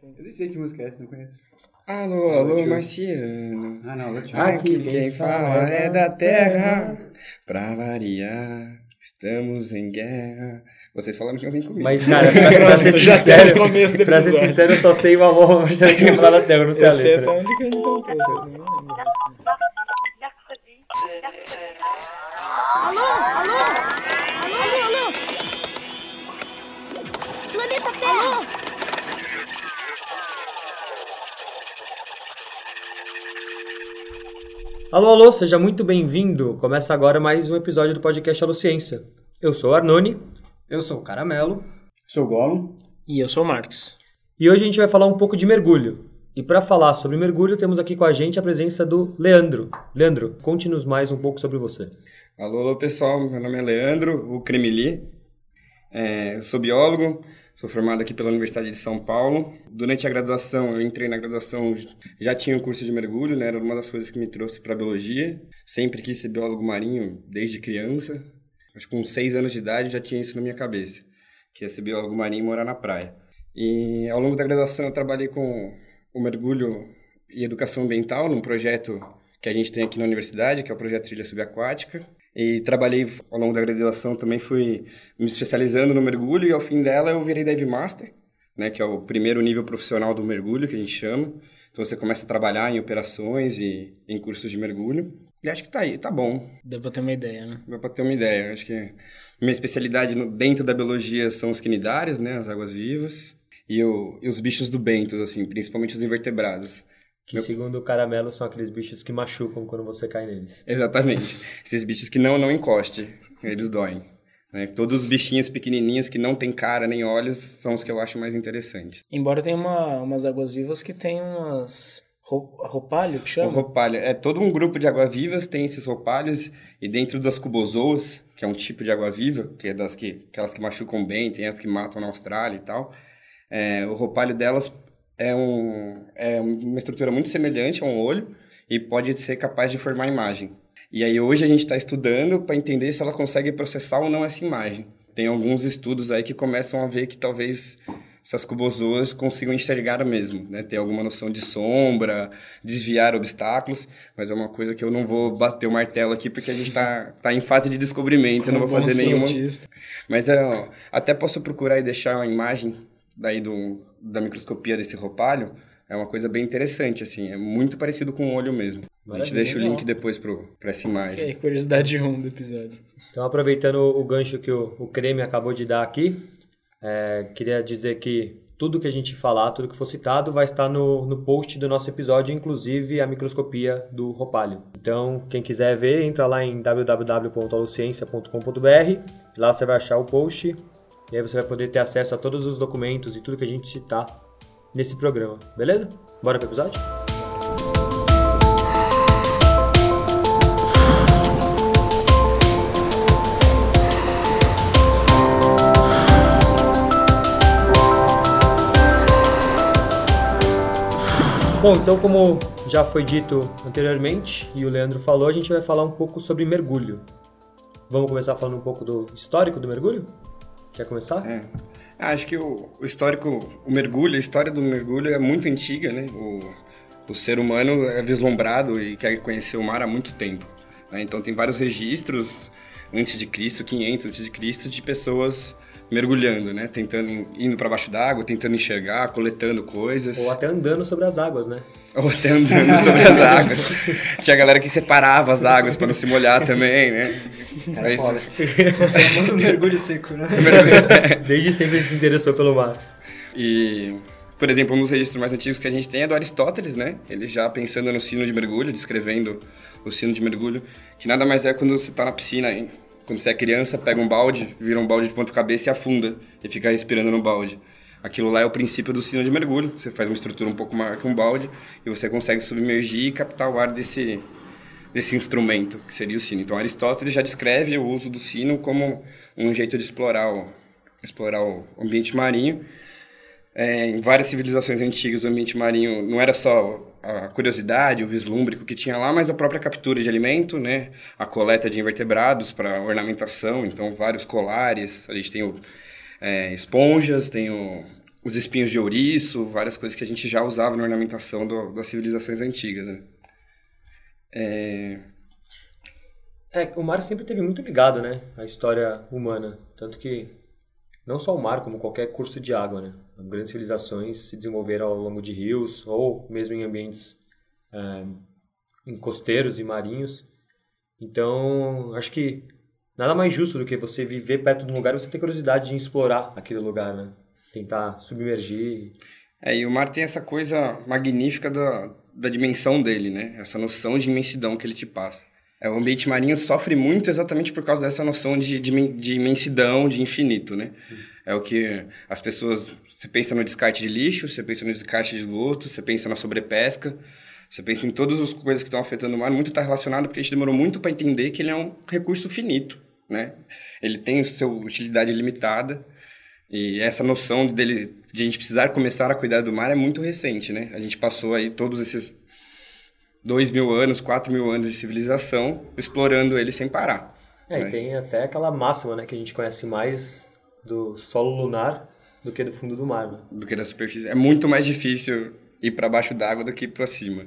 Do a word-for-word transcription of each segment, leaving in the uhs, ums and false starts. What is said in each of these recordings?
Eu nem sei que música é essa, não conheço. Alô, alô, alô Marciano. Ah, não, aqui, aqui quem fala é da terra, terra. Pra variar, estamos em guerra. Vocês falaram que não vem comigo. Mas, cara, pra ser sincero, pra ser sincero, eu só sei o alô Marciano que fala da terra, não sei a letra. Eu sei até onde que a gente contou, eu não lembro. Alô, alô, alô, alô, alô. Planeta Terra. Alô. Alô, alô, seja muito bem-vindo. Começa agora mais um episódio do podcast Alô Ciência. Eu sou o Arnone. Eu sou o Caramelo. Sou o Gollum. E eu sou o Marques. E hoje a gente vai falar um pouco de mergulho. E para falar sobre mergulho, temos aqui com a gente a presença do Leandro. Leandro, conte-nos mais um pouco sobre você. Alô, alô, pessoal. Meu nome é Leandro, o Cremili. É, eu sou biólogo. Sou formado aqui pela Universidade de São Paulo. Durante a graduação, eu entrei na graduação, já tinha o curso de mergulho, né? Era uma das coisas que me trouxe para a biologia. Sempre quis ser biólogo marinho, desde criança. Acho que com seis anos de idade já tinha isso na minha cabeça, que ia ser biólogo marinho e morar na praia. E ao longo da graduação eu trabalhei com o mergulho e educação ambiental, num projeto que a gente tem aqui na universidade, que é o Projeto Trilha Subaquática. E trabalhei ao longo da graduação também, fui me especializando no mergulho e ao fim dela eu virei dive master, né, que é o primeiro nível profissional do mergulho que a gente chama. Então você começa a trabalhar em operações e em cursos de mergulho. E acho que tá aí, tá bom. Deu pra ter uma ideia, né? Deu pra ter uma ideia. Acho que minha especialidade dentro da biologia são os quinidários, né, as águas vivas, e, o, e os bichos dubentos, assim, principalmente os invertebrados. Que, Meu... segundo o Caramelo, são aqueles bichos que machucam quando você cai neles. Exatamente. Esses bichos que não, não encoste, eles doem. Né? Todos os bichinhos pequenininhos que não tem cara nem olhos são os que eu acho mais interessantes. Embora tenha uma, umas águas-vivas que tem umas... roupalho, que chama? O roupalho. É todo um grupo de água-vivas, tem esses roupalhos, e dentro das cubozoas, que é um tipo de água-viva, que é das que, aquelas que machucam bem, tem as que matam na Austrália e tal, é, o roupalho delas... É, um, é uma estrutura muito semelhante a um olho e pode ser capaz de formar imagem. E aí hoje a gente está estudando para entender se ela consegue processar ou não essa imagem. Tem alguns estudos aí que começam a ver que talvez essas cubozoas consigam enxergar mesmo, né? Ter alguma noção de sombra, desviar obstáculos, mas é uma coisa que eu não vou bater o martelo aqui porque a gente está tá em fase de descobrimento, como eu não vou fazer nenhuma... Mas eu até posso procurar e deixar uma imagem... daí do, da microscopia desse roupalho, é uma coisa bem interessante, assim, é muito parecido com o olho mesmo. Maravilha, a gente deixa o link depois para essa imagem. Okay, curiosidade um do episódio. Então, aproveitando o gancho que o, o Creme acabou de dar aqui, é, queria dizer que tudo que a gente falar, tudo que for citado, vai estar no, no post do nosso episódio, inclusive a microscopia do roupalho. Então, quem quiser ver, entra lá em w w w ponto alociencia ponto com ponto b r, lá você vai achar o post. E aí você vai poder ter acesso a todos os documentos e tudo que a gente citar nesse programa, beleza? Bora pro episódio? Bom, então como já foi dito anteriormente e o Leandro falou, a gente vai falar um pouco sobre mergulho. Vamos começar falando um pouco do histórico do mergulho? Quer começar? É. Ah, acho que o, o histórico, o mergulho, a história do mergulho é muito antiga, né? O, o ser humano é vislumbrado e quer conhecer o mar há muito tempo, né? Então tem vários registros antes de Cristo, quinhentos antes de Cristo, de pessoas mergulhando, né? Tentando, indo para baixo d'água, tentando enxergar, coletando coisas. Ou até andando sobre as águas, né? Ou até andando sobre as águas. Tinha galera que separava as águas para não se molhar também, né? Cara, é foda. Mas o mergulho seco, né? Desde sempre ele se interessou pelo mar. E, por exemplo, um dos registros mais antigos que a gente tem é do Aristóteles, né? Ele já pensando no sino de mergulho, descrevendo o sino de mergulho, que nada mais é quando você está na piscina, hein? Quando você é criança, pega um balde, vira um balde de ponta cabeça e afunda, e fica respirando no balde. Aquilo lá é o princípio do sino de mergulho, você faz uma estrutura um pouco maior que um balde, e você consegue submergir e captar o ar desse, desse instrumento, que seria o sino. Então Aristóteles já descreve o uso do sino como um jeito de explorar o, explorar o ambiente marinho. É, em várias civilizações antigas o ambiente marinho não era só a curiosidade, o vislumbre que tinha lá, mas a própria captura de alimento, né? A coleta de invertebrados para ornamentação, então vários colares, a gente tem o, é, esponjas, tem o, os espinhos de ouriço, várias coisas que a gente já usava na ornamentação do, das civilizações antigas, né? É... é, o mar sempre esteve muito ligado, né, à história humana, tanto que não só o mar, como qualquer curso de água, né? Grandes civilizações se desenvolveram ao longo de rios ou mesmo em ambientes é, em costeiros e marinhos. Então, acho que nada mais justo do que você viver perto de um lugar e você ter curiosidade de explorar aquele lugar, né? Tentar submergir. É, e o mar tem essa coisa magnífica da, da dimensão dele, né? Essa noção de imensidão que ele te passa. É, o ambiente marinho sofre muito exatamente por causa dessa noção de, de, de imensidão, de infinito, né? Hum. É o que as pessoas... Você pensa no descarte de lixo, você pensa no descarte de esgoto, você pensa na sobrepesca, você pensa em todas as coisas que estão afetando o mar. Muito está relacionado porque a gente demorou muito para entender que ele é um recurso finito, né? Ele tem a sua utilidade limitada. E essa noção dele, de a gente precisar começar a cuidar do mar, é muito recente, né? A gente passou aí todos esses dois mil anos, quatro mil anos de civilização explorando ele sem parar. É, né? E tem até aquela máxima, né, que a gente conhece mais do solo lunar do que do fundo do mar, né? Do que da superfície. É muito mais difícil ir para baixo d'água do que para cima.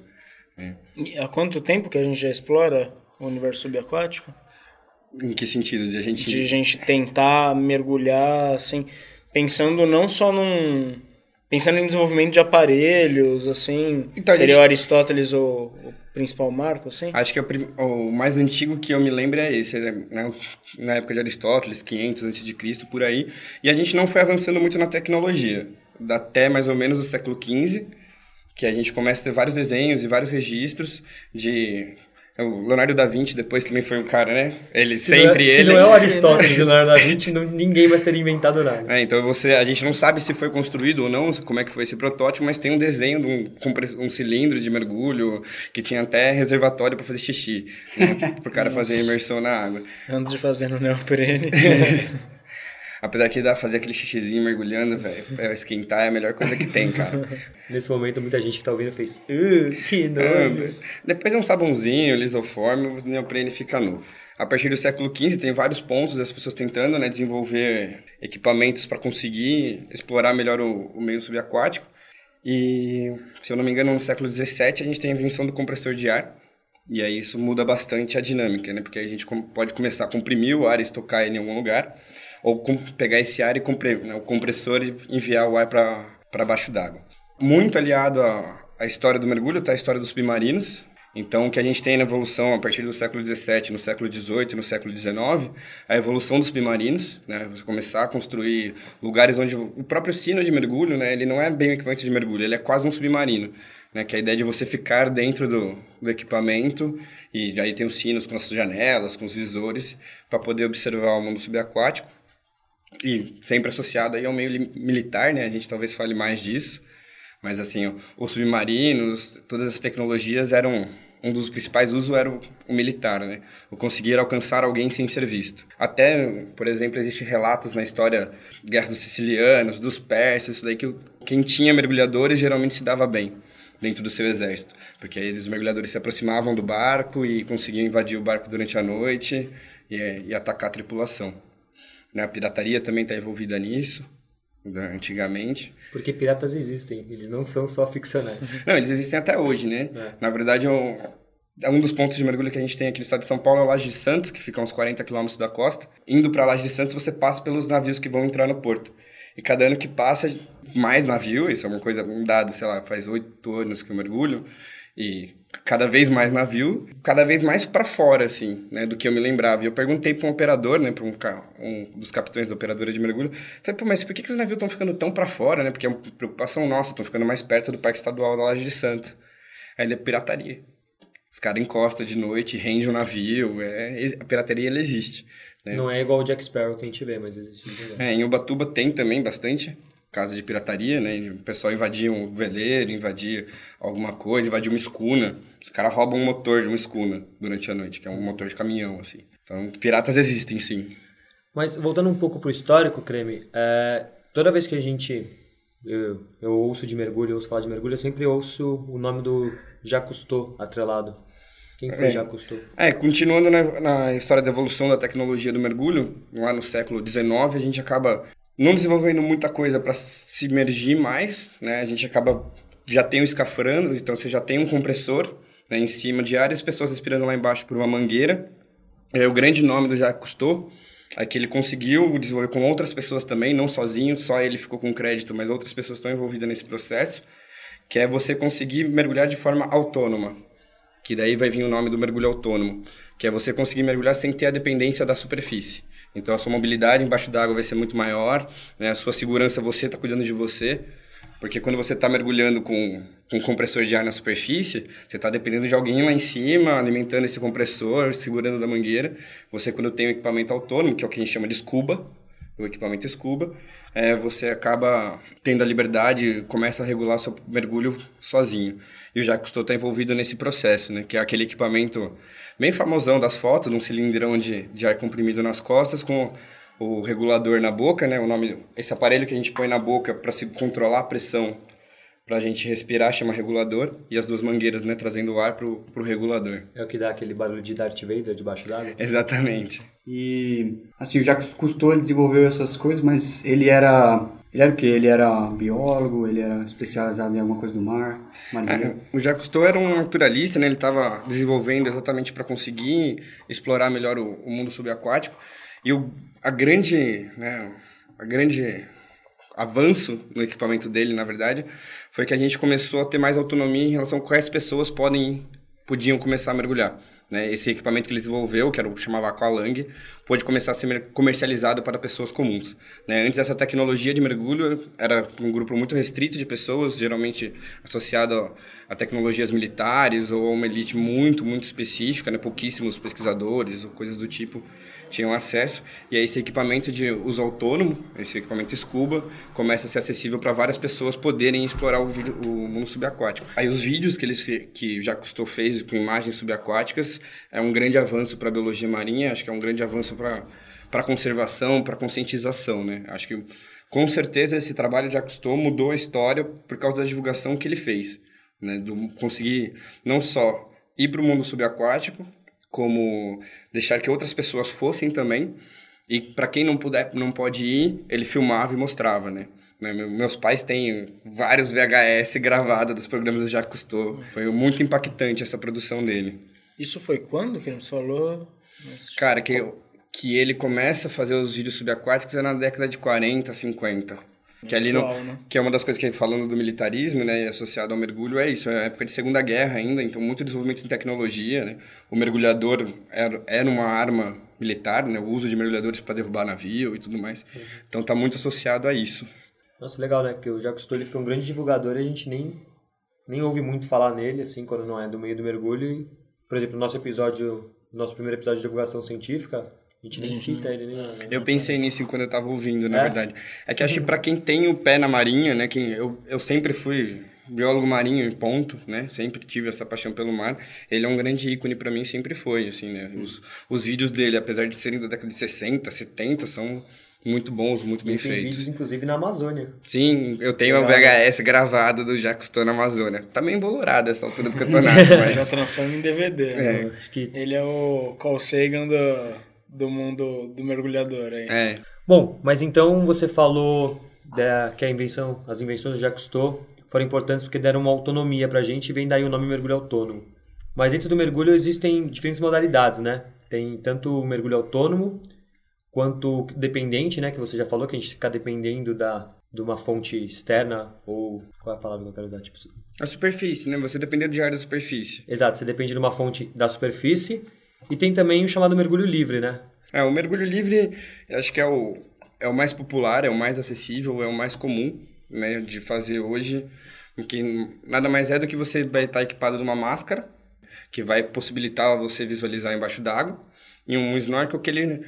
É. E há quanto tempo que a gente já explora o universo subaquático? Em que sentido? De a gente... De a gente tentar mergulhar, assim, pensando não só num... Pensando em desenvolvimento de aparelhos, assim, então, seria gente... o Aristóteles o, o principal marco, assim? Acho que é o, prim... o mais antigo que eu me lembro é esse, né? Na época de Aristóteles, quinhentos antes de Cristo, por aí. E a gente não foi avançando muito na tecnologia, até mais ou menos o século quinze, que a gente começa a ter vários desenhos e vários registros de... O Leonardo da Vinci depois também foi um cara, né? Ele se sempre... Não é, se ele... não é o Aristóteles e o Leonardo da Vinci, não, ninguém mais teria inventado nada. É, então você, a gente não sabe se foi construído ou não, como é que foi esse protótipo, mas tem um desenho de um, um cilindro de mergulho que tinha até reservatório para fazer xixi, né? Para o cara fazer imersão na água. Antes de fazer no neoprene. Apesar que dá pra fazer aquele xixizinho mergulhando, velho, pra esquentar é a melhor coisa que tem, cara. Nesse momento, muita gente que tá ouvindo fez, uh, que nojo. Depois é um sabãozinho, lisoforme, o neoprene fica novo. A partir do século quinze tem vários pontos das pessoas tentando, né, desenvolver equipamentos para conseguir explorar melhor o, o meio subaquático. E, se eu não me engano, no século dezessete a gente tem a invenção do compressor de ar. E aí isso muda bastante a dinâmica, né? Porque aí a gente pode começar a comprimir o ar e estocar ele em algum lugar, ou com, pegar esse ar e comprimir, né, o compressor e enviar o ar para baixo d'água. Muito aliado à, à história do mergulho está a história dos submarinos. Então, o que a gente tem na evolução a partir do século dezessete, no século dezoito, no século dezenove, a evolução dos submarinos, né? Você começar a construir lugares onde o próprio sino de mergulho, né, ele não é bem um equipamento de mergulho, ele é quase um submarino, né? Que a ideia de você ficar dentro do, do equipamento, e aí tem os sinos com as janelas, com os visores, para poder observar o mundo subaquático. E sempre associado aí ao meio militar, né? A gente talvez fale mais disso, mas assim, ó, os submarinos, todas as tecnologias eram... Um dos principais usos era o, o militar, né? O conseguir alcançar alguém sem ser visto. Até, por exemplo, existem relatos na história guerra dos sicilianos, dos persas, isso daí que quem tinha mergulhadores geralmente se dava bem dentro do seu exército, porque aí os mergulhadores se aproximavam do barco e conseguiam invadir o barco durante a noite e, e atacar a tripulação. A pirataria também está envolvida nisso, antigamente. Porque piratas existem, eles não são só ficcionais. Não, eles existem até hoje, né? É. Na verdade, um, um dos pontos de mergulho que a gente tem aqui no estado de São Paulo é a Laje de Santos, que fica a uns quarenta quilômetros da costa. Indo para a Laje de Santos, você passa pelos navios que vão entrar no porto. E cada ano que passa, mais navio, isso é uma coisa, um dado, sei lá, faz oito anos que eu mergulho, e cada vez mais navio, cada vez mais para fora, assim, né, do que eu me lembrava. E eu perguntei para um operador, né, para um, um dos capitães da operadora de mergulho, falei, pô, mas por que, que os navios estão ficando tão para fora, né? Porque é uma preocupação nossa, estão ficando mais perto do Parque Estadual da Laje de Santos. Aí ele é pirataria. Os caras encostam de noite, rendem um navio, é, a pirataria ela existe, né? Não é igual o Jack Sparrow que a gente vê, mas existe. É, em Ubatuba tem também bastante caso de pirataria, né? O pessoal invadia um veleiro, invadia alguma coisa, invadia uma escuna. Os caras roubam um motor de uma escuna durante a noite, que é um motor de caminhão, assim. Então, piratas existem, sim. Mas, voltando um pouco pro histórico, Creme, é, toda vez que a gente... Eu, eu ouço de mergulho, eu ouço falar de mergulho, eu sempre ouço o nome do Jacques Cousteau atrelado. Quem foi é, Jacques Cousteau? É, continuando na, na história da evolução da tecnologia do mergulho, lá no século dezenove, a gente acaba não desenvolvendo muita coisa para se imergir mais, né? A gente acaba, já tem um escafrando, então você já tem um compressor, né, em cima de áreas, as pessoas respirando lá embaixo por uma mangueira. É o grande nome do Jacques Cousteau, é que ele conseguiu desenvolver com outras pessoas também, não sozinho, só ele ficou com crédito, mas outras pessoas estão envolvidas nesse processo, que é você conseguir mergulhar de forma autônoma, que daí vai vir o nome do mergulho autônomo, que é você conseguir mergulhar sem ter a dependência da superfície. Então a sua mobilidade embaixo d'água vai ser muito maior, né? A sua segurança, você está cuidando de você, porque quando você está mergulhando com, com um compressor de ar na superfície, você está dependendo de alguém lá em cima, alimentando esse compressor, segurando da mangueira. Você, quando tem um equipamento autônomo, que é o que a gente chama de SCUBA, o equipamento SCUBA, é, você acaba tendo a liberdade, começa a regular o seu mergulho sozinho. E o Jacques Cousteau está envolvido nesse processo, né? Que é aquele equipamento bem famosão das fotos, de um cilindrão de, de ar comprimido nas costas, com o regulador na boca, né? O nome, esse aparelho que a gente põe na boca para se controlar a pressão, para a gente respirar, chama regulador, e as duas mangueiras, né, trazendo o ar para o regulador. É o que dá aquele barulho de Darth Vader debaixo d'água? Exatamente. E, assim, o Jacques Cousteau, ele desenvolveu essas coisas, mas ele era... Ele era o quê? Ele era biólogo, ele era especializado em alguma coisa do mar? Marília? É, o Jacques Cousteau era um naturalista, né? Ele estava desenvolvendo exatamente para conseguir explorar melhor o, o mundo subaquático. E o a grande, né, a grande avanço no equipamento dele, na verdade, foi que a gente começou a ter mais autonomia em relação a quais pessoas podem, podiam começar a mergulhar. Né? Esse equipamento que ele desenvolveu, que era o que chamava Aqualung, pôde começar a ser comercializado para pessoas comuns. Né? Antes, essa tecnologia de mergulho era um grupo muito restrito de pessoas, geralmente associado a tecnologias militares ou a uma elite muito, muito específica, né? Pouquíssimos pesquisadores ou coisas do tipo tinham acesso, e aí esse equipamento de uso autônomo, esse equipamento SCUBA, começa a ser acessível para várias pessoas poderem explorar o, vídeo, o mundo subaquático. Aí os vídeos que eles que Jacques Cousteau fez com imagens subaquáticas é um grande avanço para a biologia marinha, acho que é um grande avanço para para conservação, para conscientização, né? Acho que com certeza esse trabalho de Jacques Cousteau mudou a história por causa da divulgação que ele fez, né? Do conseguir não só ir para o mundo subaquático, como deixar que outras pessoas fossem também, e para quem não puder, não pode ir, ele filmava e mostrava, né? Meus pais têm vários V H S gravados dos programas do Jacques Cousteau. Foi muito impactante essa produção dele. Isso foi quando que ele falou? Cara, que, que ele começa a fazer os vídeos subaquáticos é na década de quarenta, cinquenta. Que, ali no, Uau, né? que é uma das coisas que, falando do militarismo, né, associado ao mergulho, é isso, é a época de Segunda Guerra ainda, então muito desenvolvimento em tecnologia, né? O mergulhador era, era uma arma militar, né? O uso de mergulhadores para derrubar navio e tudo mais, uhum. Então está muito associado a isso. Nossa, legal, né, porque o Jacques Cousteau foi um grande divulgador e a gente nem, nem ouve muito falar nele, assim, quando não é do meio do mergulho, e, por exemplo, no nosso episódio, nosso primeiro episódio de divulgação científica, a gente nem cita ele, né? Eu pensei nisso quando eu tava ouvindo, na é? verdade. É que acho que pra quem tem o pé na marinha, né? Quem, eu, eu sempre fui biólogo marinho em ponto, né? Sempre tive essa paixão pelo mar. Ele é um grande ícone pra mim, sempre foi, assim, né? Os, os vídeos dele, apesar de serem da década de sessenta, setenta, são muito bons, muito bem feitos. Tem vídeos, inclusive, na Amazônia. Sim, eu tenho a V H S gravada do Jacques Cousteau na Amazônia. Tá meio embolorado essa altura do campeonato, mas... Já transforma em D V D, é. Né? Acho que... Ele é o Carl Sagan do... do mundo do mergulhador aí. É. Bom, mas então você falou da, que a invenção, as invenções do Jacques Cousteau foram importantes porque deram uma autonomia pra gente e vem daí o nome mergulho autônomo. Mas dentro do mergulho existem diferentes modalidades, né? Tem tanto o mergulho autônomo quanto dependente, né? Que você já falou, que a gente fica dependendo da... de uma fonte externa, ou qual é a palavra que eu quero dar? Tipo... A superfície, né? Você depende de ar da superfície. Exato, você depende de uma fonte da superfície. E tem também o chamado mergulho livre, né? É, o mergulho livre, acho que é o, é o mais popular, é o mais acessível, é o mais comum, né, de fazer hoje, porque nada mais é do que você vai estar equipado de uma máscara, que vai possibilitar você visualizar embaixo d'água, e um snorkel que ele...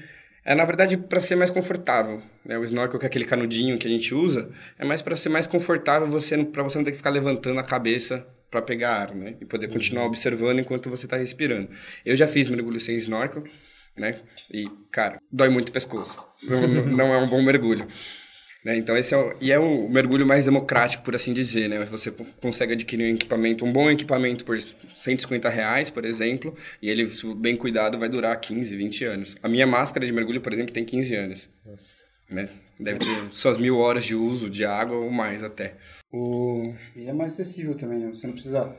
É, na verdade, para ser mais confortável, né? O snorkel, que é aquele canudinho que a gente usa, é mais para ser mais confortável, você, para você não ter que ficar levantando a cabeça para pegar ar, né? E poder continuar observando enquanto você está respirando. Eu já fiz mergulho sem snorkel, né? E, cara, dói muito o pescoço. Não, não é um bom mergulho. Né? Então, esse é o, e é o mergulho mais democrático, por assim dizer, né? Você consegue adquirir um equipamento, um bom equipamento por cento e cinquenta reais, por exemplo, e ele, bem cuidado, vai durar quinze, vinte anos. A minha máscara de mergulho, por exemplo, tem quinze anos. Nossa. né? Deve ter suas mil horas de uso de água ou mais até. O... E é mais acessível também, né? Você não precisa...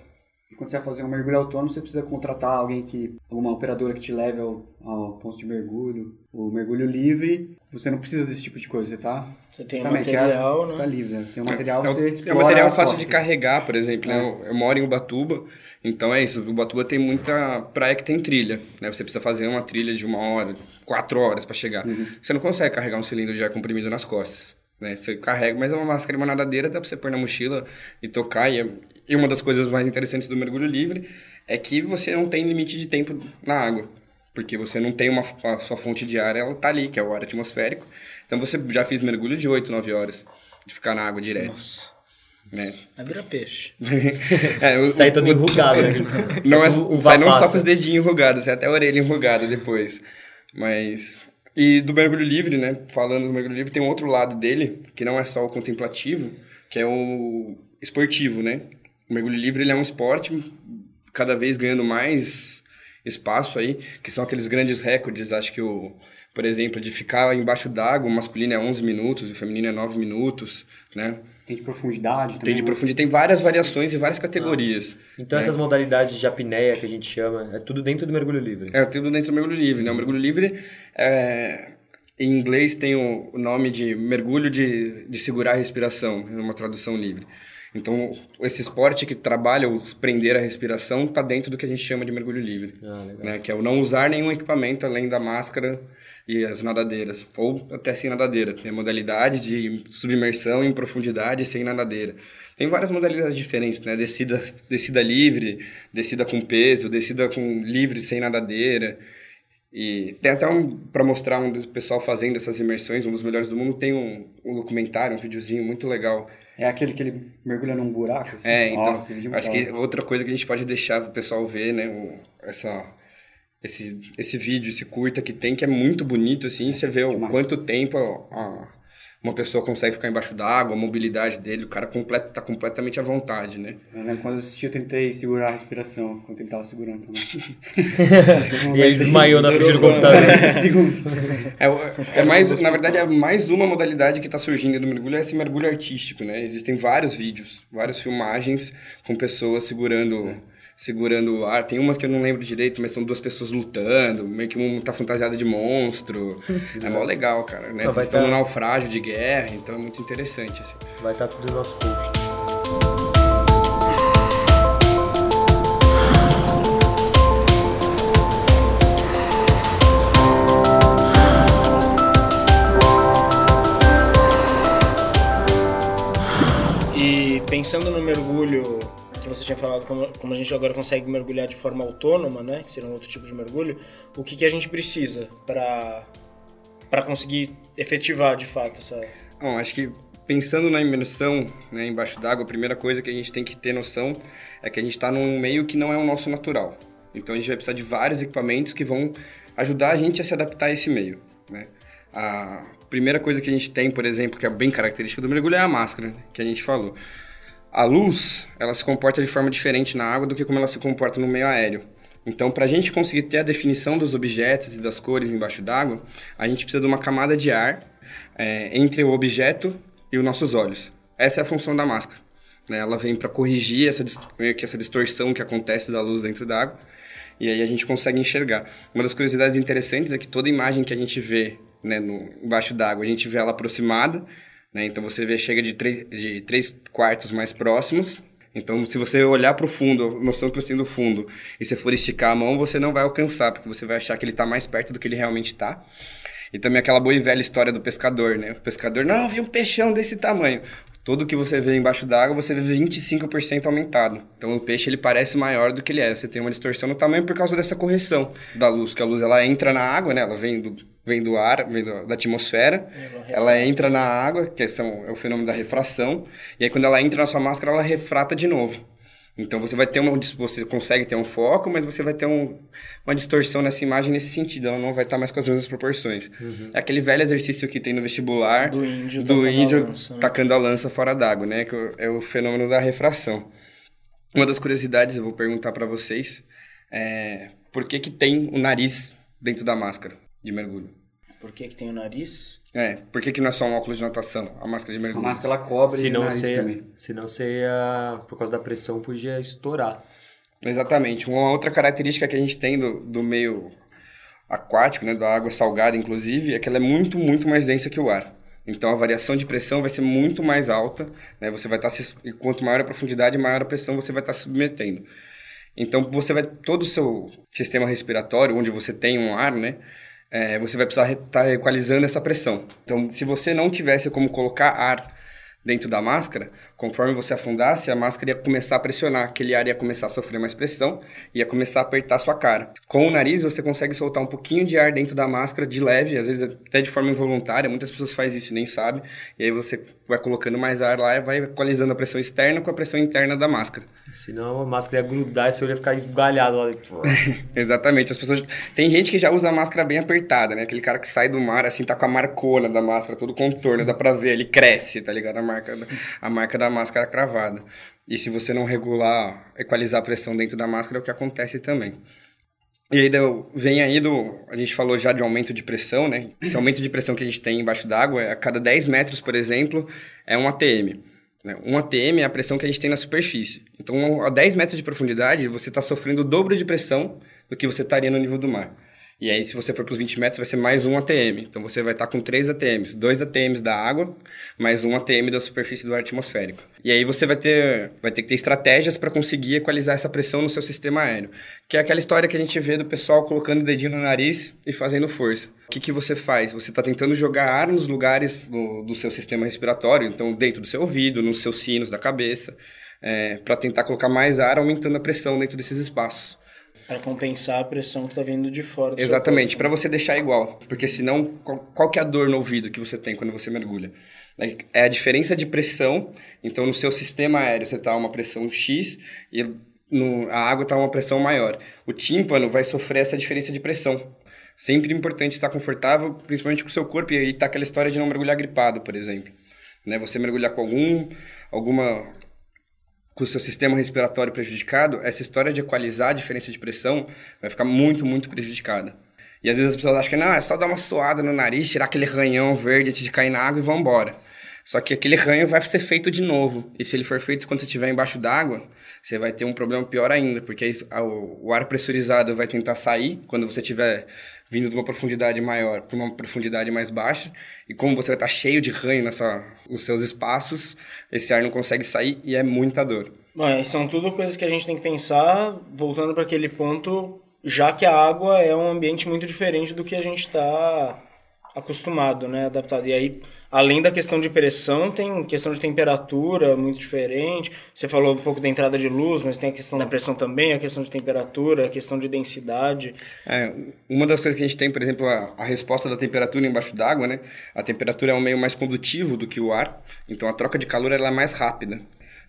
Quando você vai fazer um mergulho autônomo, você precisa contratar alguém que... Uma operadora que te leve ao, ao ponto de mergulho. O mergulho livre, você não precisa desse tipo de coisa, você tá... Você tem tá um material, né? Você tá livre, né? Você tem um material, é, você explora. É um material fácil de carregar, por exemplo, é. né? Eu, eu moro em Ubatuba, então é isso. Ubatuba tem muita praia que tem trilha, né? Você precisa fazer uma trilha de uma hora, quatro horas para chegar. Uhum. Você não consegue carregar um cilindro de ar comprimido nas costas, né? Você carrega, mas é uma máscara e uma nadadeira, dá para você pôr na mochila e tocar e... É... E uma das coisas mais interessantes do mergulho livre é que você não tem limite de tempo na água, porque você não tem uma... A sua fonte de ar, ela tá ali, que é o ar atmosférico. Então, você já fez mergulho de oito, nove horas, de ficar na água direto. Nossa. Né? Aí vira peixe. É, o, sai todo o, enrugado. Né? Não é, sai não só com os dedinhos enrugados, é até a orelha enrugada depois. Mas... E do mergulho livre, né? Falando do mergulho livre, tem um outro lado dele, que não é só o contemplativo, que é o esportivo, né? O mergulho livre, ele é um esporte cada vez ganhando mais espaço aí, que são aqueles grandes recordes, acho que, o, por exemplo, de ficar embaixo d'água, o masculino é onze minutos, o feminino é nove minutos, né? Tem de profundidade também. Tem de profundidade, tem várias variações e várias categorias. Ah, então, né? Essas modalidades de apneia que a gente chama, é tudo dentro do mergulho livre? É, tudo dentro do mergulho livre, né? O mergulho livre, é, em inglês, tem o nome de mergulho de, de segurar a respiração, numa tradução livre. Então, esse esporte que trabalha o prender a respiração está dentro do que a gente chama de mergulho livre, ah, né? Que é o não usar nenhum equipamento além da máscara e as nadadeiras, ou até sem nadadeira. Tem a modalidade de submersão em profundidade sem nadadeira. Tem várias modalidades diferentes, né? Descida, descida livre, descida com peso, descida com livre sem nadadeira. E tem até um, para mostrar um do pessoal fazendo essas imersões, um dos melhores do mundo, tem um, um documentário, um videozinho muito legal. É aquele que ele mergulha num buraco? Assim? É, então, nossa, acho que outra coisa que a gente pode deixar pro pessoal ver, né, o, essa, esse, esse vídeo, esse curta que tem, que é muito bonito, assim, é, você vê demais. O quanto tempo a, a, uma pessoa consegue ficar embaixo d'água, a mobilidade dele, o cara completo, tá completamente à vontade, né? Eu lembro, quando eu assisti, eu tentei segurar a respiração, quando ele tava segurando também. E ele desmaiou na frente do computador. É, é mais, na verdade, é mais uma modalidade que tá surgindo do mergulho, é esse mergulho artístico, né? Existem vários vídeos, várias filmagens com pessoas segurando... É. segurando o ar. Tem uma que eu não lembro direito, mas são duas pessoas lutando, meio que um tá fantasiado de monstro. É mó legal, cara, né? Eles estão num naufrágio de guerra, então é muito interessante, assim. Vai estar tudo no nosso post. E pensando no mergulho... que você tinha falado, como, como a gente agora consegue mergulhar de forma autônoma, né, que seria um outro tipo de mergulho, o que, que a gente precisa para para conseguir efetivar, de fato, essa... Bom, acho que pensando na imersão, né, embaixo d'água, a primeira coisa que a gente tem que ter noção é que a gente está num meio que não é o nosso natural. Então, a gente vai precisar de vários equipamentos que vão ajudar a gente a se adaptar a esse meio, né? A primeira coisa que a gente tem, por exemplo, que é bem característica do mergulho, é a máscara, que a gente falou. A luz, ela se comporta de forma diferente na água do que como ela se comporta no meio aéreo. Então, para a gente conseguir ter a definição dos objetos e das cores embaixo d'água, a gente precisa de uma camada de ar é, entre o objeto e os nossos olhos. Essa é a função da máscara, né? Ela vem para corrigir essa, meio que essa distorção que acontece da luz dentro d'água, e aí a gente consegue enxergar. Uma das curiosidades interessantes é que toda imagem que a gente vê, né, no, embaixo d'água, a gente vê ela aproximada. Né? Então, você vê, chega de três, de três quartos mais próximos. Então, se você olhar para o fundo, a noção que você tem do fundo, e você for esticar a mão, você não vai alcançar, porque você vai achar que ele está mais perto do que ele realmente está. E também aquela boa e velha história do pescador, né? O pescador, não, vi um peixão desse tamanho. Tudo que você vê embaixo d'água, você vê vinte e cinco por cento aumentado. Então, o peixe, ele parece maior do que ele é. Você tem uma distorção no tamanho por causa dessa correção da luz, que a luz, ela entra na água, né? Ela vem do, vem do ar, vem do, da atmosfera. Ela entra na água, que é o fenômeno da refração. E aí, quando ela entra na sua máscara, ela refrata de novo. Então, você vai ter uma... Você consegue ter um foco, mas você vai ter um, uma distorção nessa imagem nesse sentido. Ela não vai estar mais com as mesmas proporções. Uhum. É aquele velho exercício que tem no vestibular... Do índio, do índio a lança, tacando, né, a lança fora d'água, né? Que é o fenômeno da refração. Uma das curiosidades, eu vou perguntar para vocês, é... Por que que tem o nariz dentro da máscara de mergulho? Por que que tem o nariz? É, por que que não é só um óculos de natação? A máscara de mergulho. A máscara ela cobre se não o nariz ser, também. Se não ser a, por causa da pressão, podia estourar. Exatamente. Uma outra característica que a gente tem do, do meio aquático, né, da água salgada, inclusive, é que ela é muito, muito mais densa que o ar. Então, a variação de pressão vai ser muito mais alta, né? Você vai estar se, quanto maior a profundidade, maior a pressão você vai estar se submetendo. Então, você vai, todo o seu sistema respiratório, onde você tem um ar, né? É, você vai precisar estar equalizando essa pressão. Então, se você não tivesse como colocar ar dentro da máscara, conforme você afundasse, a máscara ia começar a pressionar, aquele ar ia começar a sofrer mais pressão, ia começar a apertar a sua cara. Com o nariz, você consegue soltar um pouquinho de ar dentro da máscara, de leve, às vezes até de forma involuntária, muitas pessoas fazem isso e nem sabem, e aí você vai colocando mais ar lá e vai equalizando a pressão externa com a pressão interna da máscara. Senão a máscara ia grudar e seu olho ia ficar esgalhado lá dentro. Exatamente, as pessoas... Tem gente que já usa a máscara bem apertada, né? Aquele cara que sai do mar, assim, tá com a marcona da máscara, todo o contorno, dá pra ver, ele cresce, tá ligado? A marca da, a marca da máscara cravada. E se você não regular, equalizar a pressão dentro da máscara, é o que acontece também. E aí vem aí do... A gente falou já de aumento de pressão, né? Esse aumento de pressão que a gente tem embaixo d'água, a cada dez metros, por exemplo, é um A T M. Um A T M é a pressão que a gente tem na superfície. Então, a dez metros de profundidade, você está sofrendo o dobro de pressão do que você estaria no nível do mar. E aí, se você for para os vinte metros, vai ser mais um A T M. Então, você vai estar com três A T Ms. Dois A T Ms da água, mais um A T M da superfície do ar atmosférico. E aí, você vai ter, vai ter que ter estratégias para conseguir equalizar essa pressão no seu sistema aéreo. Que é aquela história que a gente vê do pessoal colocando o dedinho no nariz e fazendo força. O que que você faz? Você está tentando jogar ar nos lugares do, do seu sistema respiratório. Então, dentro do seu ouvido, nos seus sinos da cabeça. É, para tentar colocar mais ar, aumentando a pressão dentro desses espaços. Para compensar a pressão que está vindo de fora. Exatamente, para você deixar igual. Porque senão, qual que é a dor no ouvido que você tem quando você mergulha? É a diferença de pressão. Então, no seu sistema aéreo, você está uma pressão X e no, a água está uma pressão maior. O tímpano vai sofrer essa diferença de pressão. Sempre importante estar confortável, principalmente com o seu corpo. E aí está aquela história de não mergulhar gripado, por exemplo. Né? Você mergulhar com algum, alguma... com o seu sistema respiratório prejudicado, essa história de equalizar a diferença de pressão vai ficar muito, muito prejudicada. E às vezes as pessoas acham que não, é só dar uma suada no nariz, tirar aquele ranhão verde antes de cair na água e vão embora. Só que aquele ranho vai ser feito de novo. E se ele for feito quando você estiver embaixo d'água, você vai ter um problema pior ainda, porque o ar pressurizado vai tentar sair quando você estiver vindo de uma profundidade maior para uma profundidade mais baixa, e como você vai estar cheio de ranho na sua, nos seus espaços, esse ar não consegue sair e é muita dor. Bom, são tudo coisas que a gente tem que pensar, voltando para aquele ponto, já que a água é um ambiente muito diferente do que a gente está acostumado, né, adaptado. E aí, além da questão de pressão, tem questão de temperatura muito diferente. Você falou um pouco da entrada de luz, mas tem a questão da pressão também, a questão de temperatura, a questão de densidade. É, uma das coisas que a gente tem, por exemplo, a, a resposta da temperatura embaixo d'água, né? A temperatura é um meio mais condutivo do que o ar, então a troca de calor ela é mais rápida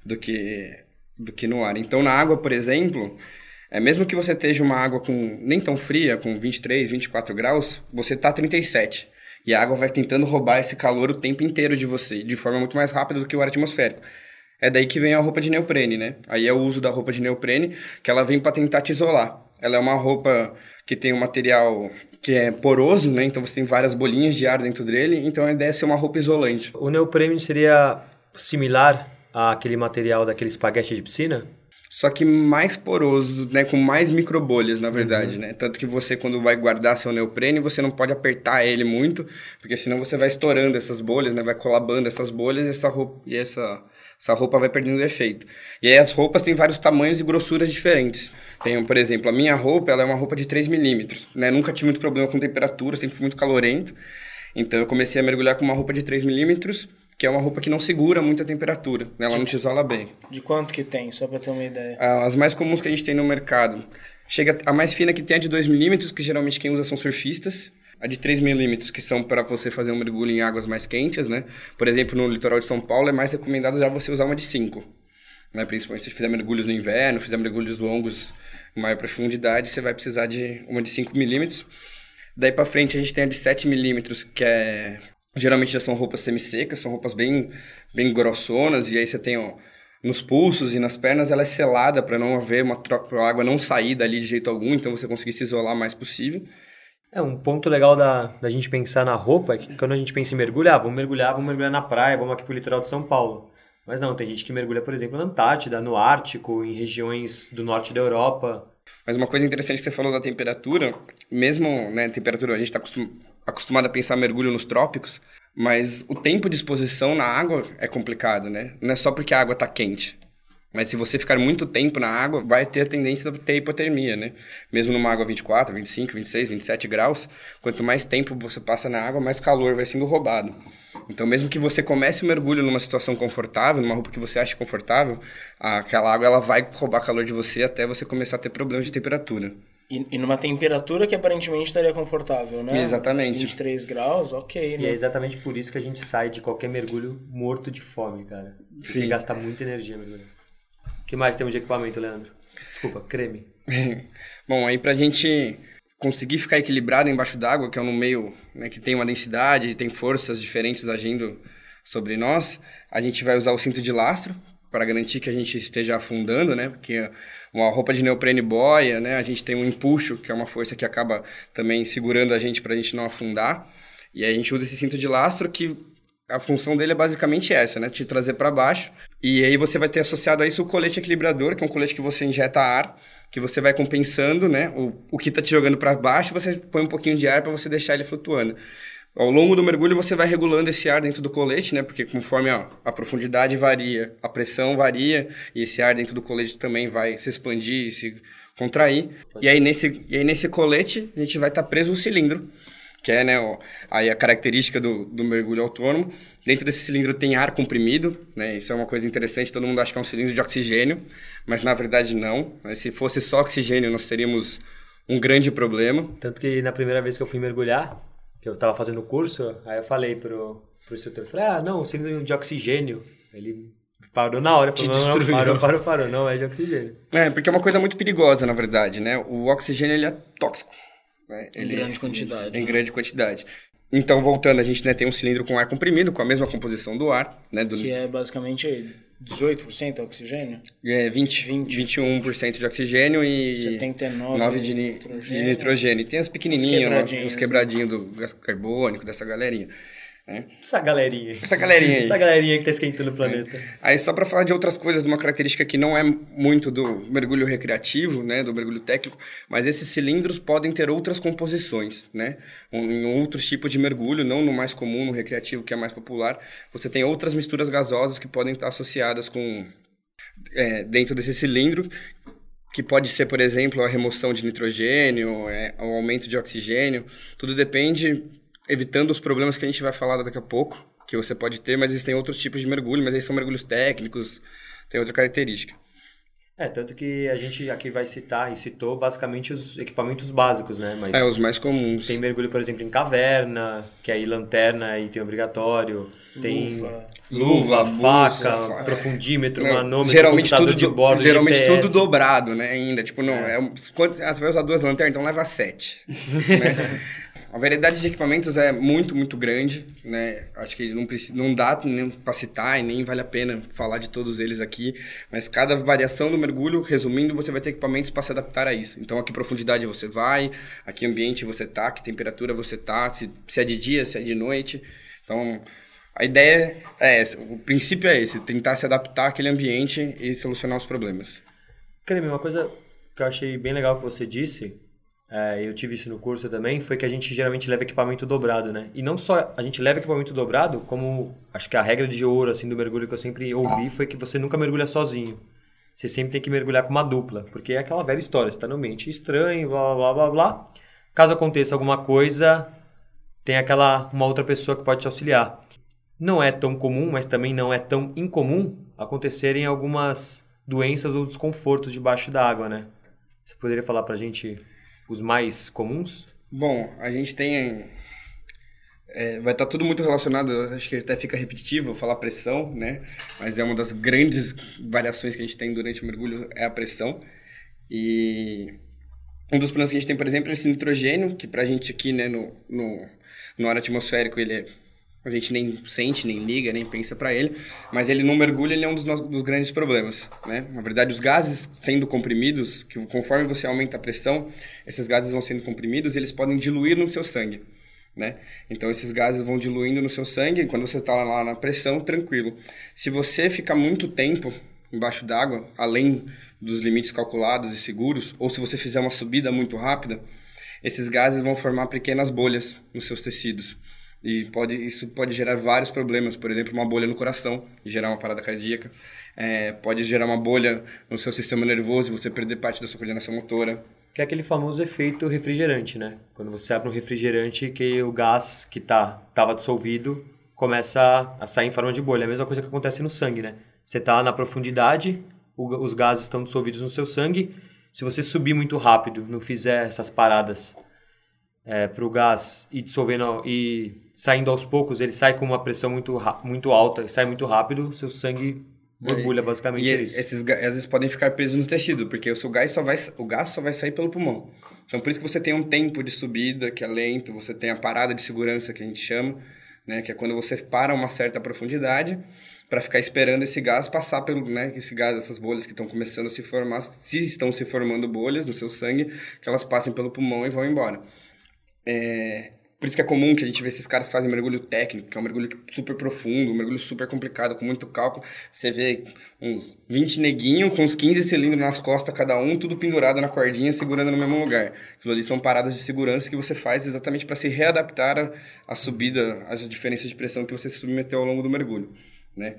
do que, do que no ar. Então, na água, por exemplo... É, mesmo que você esteja uma água com, nem tão fria, com vinte e três, vinte e quatro graus, você está a trinta e sete. E a água vai tentando roubar esse calor o tempo inteiro de você, de forma muito mais rápida do que o ar atmosférico. É daí que vem a roupa de neoprene, né? Aí é o uso da roupa de neoprene, que ela vem para tentar te isolar. Ela é uma roupa que tem um material que é poroso, né? Então você tem várias bolinhas de ar dentro dele, então a ideia é ser uma roupa isolante. O neoprene seria similar àquele material daquele espaguete de piscina? Só que mais poroso, né? Com mais microbolhas, na verdade, uhum. né? Tanto que você, quando vai guardar seu neoprene, você não pode apertar ele muito, porque senão você vai estourando essas bolhas, né? Vai colabando essas bolhas e essa roupa, e essa, essa roupa vai perdendo efeito. E aí as roupas têm vários tamanhos e grossuras diferentes. Tem, por exemplo, a minha roupa, ela é uma roupa de três milímetros, né? Nunca tive muito problema com temperatura, sempre fui muito calorento. Então, eu comecei a mergulhar com uma roupa de três milímetros, que é uma roupa que não segura muito a temperatura, né? Ela não te isola bem. De quanto que tem, só para ter uma ideia? As mais comuns que a gente tem no mercado. Chega a mais fina que tem a de dois milímetros, que geralmente quem usa são surfistas. A de três milímetros, que são para você fazer um mergulho em águas mais quentes, né? Por exemplo, no litoral de São Paulo, é mais recomendado já você usar uma de cinco. Né? Principalmente se fizer mergulhos no inverno, fizer mergulhos longos em maior profundidade, você vai precisar de uma de cinco milímetros. Daí para frente, a gente tem a de sete milímetros, que é... Geralmente já são roupas semissecas, são roupas bem, bem grossonas, e aí você tem, ó, nos pulsos e nas pernas ela é selada para não haver uma troca, para a água não sair dali de jeito algum, então você conseguir se isolar o mais possível. É, um ponto legal da, da gente pensar na roupa é que quando a gente pensa em mergulhar, vamos mergulhar, vamos mergulhar na praia, vamos aqui pro litoral de São Paulo. Mas não, tem gente que mergulha, por exemplo, na Antártida, no Ártico, em regiões do norte da Europa. Mas uma coisa interessante que você falou da temperatura, mesmo, né, temperatura, a gente está acostum, acostumado a pensar mergulho nos trópicos, mas o tempo de exposição na água é complicado, né? Não é só porque a água está quente. Mas se você ficar muito tempo na água, vai ter a tendência de ter hipotermia, né? Mesmo numa água vinte e quatro, vinte e cinco, vinte e seis, vinte e sete graus, quanto mais tempo você passa na água, mais calor vai sendo roubado. Então, mesmo que você comece o mergulho numa situação confortável, numa roupa que você ache confortável, aquela água ela vai roubar calor de você até você começar a ter problemas de temperatura. E, e numa temperatura que aparentemente estaria confortável, né? Exatamente. vinte e três graus, ok, né? E é exatamente por isso que a gente sai de qualquer mergulho morto de fome, cara. Sim. Você gasta muita energia mergulhando. O que mais temos de equipamento, Leandro? Desculpa, creme. Bom, aí pra gente conseguir ficar equilibrado embaixo d'água, que é um meio, né, que tem uma densidade, tem forças diferentes agindo sobre nós, a gente vai usar o cinto de lastro para garantir que a gente esteja afundando, né? Porque uma roupa de neoprene boia, né? A gente tem um empuxo, que é uma força que acaba também segurando a gente para a gente não afundar. E aí a gente usa esse cinto de lastro que... a função dele é basicamente essa, né? Te trazer para baixo. E aí você vai ter associado a isso o colete equilibrador, que é um colete que você injeta ar, que você vai compensando, né? O, o que está te jogando para baixo, você põe um pouquinho de ar para você deixar ele flutuando. Ao longo do mergulho, você vai regulando esse ar dentro do colete, né? Porque conforme a, a profundidade varia, a pressão varia, e esse ar dentro do colete também vai se expandir e se contrair. E aí nesse, e aí nesse colete, a gente vai estar tá preso um cilindro, que é, né, ó, aí a característica do, do mergulho autônomo. Dentro desse cilindro tem ar comprimido, né? Isso é uma coisa interessante, todo mundo acha que é um cilindro de oxigênio, mas na verdade não. Se fosse só oxigênio, nós teríamos um grande problema. Tanto que na primeira vez que eu fui mergulhar, que eu estava fazendo o curso, aí eu falei pro, pro instrutor, eu falei, ah, não, cilindro de oxigênio. Ele parou na hora, falou, não, não, parou, parou, parou, não, é de oxigênio. É, porque é uma coisa muito perigosa, na verdade, né? O oxigênio, ele é tóxico. Né? Ele, em grande quantidade. Em né? grande quantidade. Então, voltando, a gente, né, tem um cilindro com ar comprimido, com a mesma composição do ar. Né, do... Que é basicamente dezoito por cento de oxigênio? É, vinte, vinte. vinte e um por cento de oxigênio e setenta e nove por cento de, de nitrogênio. De nitrogênio. E tem os pequenininhos, os quebradinhos, né? Os quebradinhos do gás carbônico, dessa galerinha. É. Essa galerinha. Essa galerinha aí. Essa galerinha que tá esquentando o planeta. É. Aí só para falar de outras coisas, de uma característica que não é muito do mergulho recreativo, né, do mergulho técnico, mas esses cilindros podem ter outras composições, né? Em outros tipos de mergulho, não no mais comum, no recreativo, que é mais popular, você tem outras misturas gasosas que podem estar associadas com... É, dentro desse cilindro, que pode ser, por exemplo, a remoção de nitrogênio, é, o aumento de oxigênio, tudo depende... evitando os problemas que a gente vai falar daqui a pouco, que você pode ter, mas existem outros tipos de mergulho, mas aí são mergulhos técnicos, tem outra característica. É, tanto que a gente aqui vai citar, e citou basicamente os equipamentos básicos, né? Mas é, os mais comuns. Tem mergulho, por exemplo, em caverna, que aí lanterna aí tem obrigatório, tem luva, luva, luva faca, busa, profundímetro, é. manômetro, geralmente computador tudo de bordo, geralmente G P S. Tudo dobrado, né, ainda, tipo, não, é. É, quando, ah, você vai usar duas lanternas, então leva sete, né? A variedade de equipamentos é muito, muito grande, né? Acho que não, precisa, não dá nem para citar e nem vale a pena falar de todos eles aqui, mas cada variação do mergulho, resumindo, você vai ter equipamentos para se adaptar a isso. Então, a que profundidade você vai, a que ambiente você tá, que temperatura você tá, se, se é de dia, se é de noite. Então, a ideia é essa, o princípio é esse, tentar se adaptar àquele ambiente e solucionar os problemas. Creme, uma coisa que eu achei bem legal que você disse... É, eu tive isso no curso também, foi que a gente geralmente leva equipamento dobrado, né? E não só a gente leva equipamento dobrado, como acho que a regra de ouro, assim, do mergulho que eu sempre ouvi foi que você nunca mergulha sozinho. Você sempre tem que mergulhar com uma dupla, porque é aquela velha história, você tá no ambiente estranho, blá, blá, blá, blá. Caso aconteça alguma coisa, tem aquela, uma outra pessoa que pode te auxiliar. Não é tão comum, mas também não é tão incomum acontecerem algumas doenças ou desconfortos debaixo da água, né? Você poderia falar pra gente... os mais comuns? Bom, a gente tem... É, vai estar tudo muito relacionado, acho que até fica repetitivo falar pressão, né? Mas é uma das grandes variações que a gente tem durante o mergulho, é a pressão. E um dos problemas que a gente tem, por exemplo, é esse nitrogênio, que pra gente aqui, né, no, no, no ar atmosférico, ele é A gente nem sente, nem liga, nem pensa para ele, mas ele não mergulha, ele é um dos, nossos, dos grandes problemas, né? Na verdade, os gases sendo comprimidos, que conforme você aumenta a pressão, esses gases vão sendo comprimidos e eles podem diluir no seu sangue, né? Então, esses gases vão diluindo no seu sangue e quando você está lá na pressão, tranquilo. Se você ficar muito tempo embaixo d'água, além dos limites calculados e seguros, ou se você fizer uma subida muito rápida, esses gases vão formar pequenas bolhas nos seus tecidos. E pode, isso pode gerar vários problemas, por exemplo, uma bolha no coração, gerar uma parada cardíaca, é, pode gerar uma bolha no seu sistema nervoso, você perder parte da sua coordenação motora. Que é aquele famoso efeito refrigerante, né? Quando você abre um refrigerante, que o gás que tá, tava dissolvido começa a sair em forma de bolha. É a mesma coisa que acontece no sangue, né? Você tá na profundidade, o, os gases estão dissolvidos no seu sangue, se você subir muito rápido, não fizer essas paradas... É, para o gás ir dissolvendo e saindo aos poucos, ele sai com uma pressão muito, muito alta e sai muito rápido, seu sangue borbulha, basicamente e é isso. Esses gases podem ficar presos no tecido, porque o seu gás só vai, o gás só vai sair pelo pulmão. Então, por isso que você tem um tempo de subida, que é lento, você tem a parada de segurança, que a gente chama, né, que é quando você para uma certa profundidade para ficar esperando esse gás passar pelo, né, esse gás, essas bolhas que estão começando a se formar, se estão se formando bolhas no seu sangue, que elas passem pelo pulmão e vão embora. É, por isso que é comum que a gente vê esses caras que fazem mergulho técnico, que é um mergulho super profundo, um mergulho super complicado, com muito cálculo. Você vê uns vinte neguinhos com uns quinze cilindros nas costas cada um, tudo pendurado na cordinha, segurando no mesmo lugar. Aquilo ali são paradas de segurança que você faz exatamente para se readaptar à subida, às diferenças de pressão que você se submeteu ao longo do mergulho, né?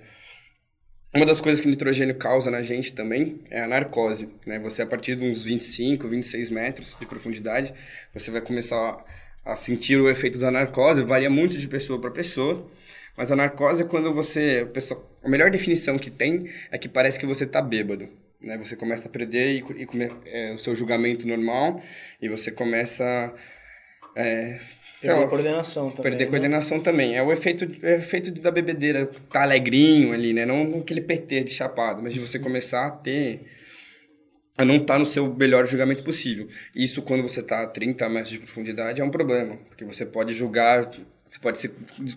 Uma das coisas que o nitrogênio causa na gente também é a narcose, né? Você, a partir de uns vinte e cinco, vinte e seis metros de profundidade, você vai começar a sentir o efeito da narcose. Varia muito de pessoa para pessoa, mas a narcose é quando você... A, pessoa, a melhor definição que tem é que parece que você está bêbado, né? Você começa a perder e, e come, é, o seu julgamento normal e você começa... É, perder lá, coordenação também. Perder né? coordenação também. É o efeito, é o efeito da bebedeira, tá alegrinho ali, né? Não aquele P T de chapado, mas de você começar a ter... a não estar tá no seu melhor julgamento possível. Isso, quando você está a trinta metros de profundidade, é um problema, porque você pode julgar, você pode se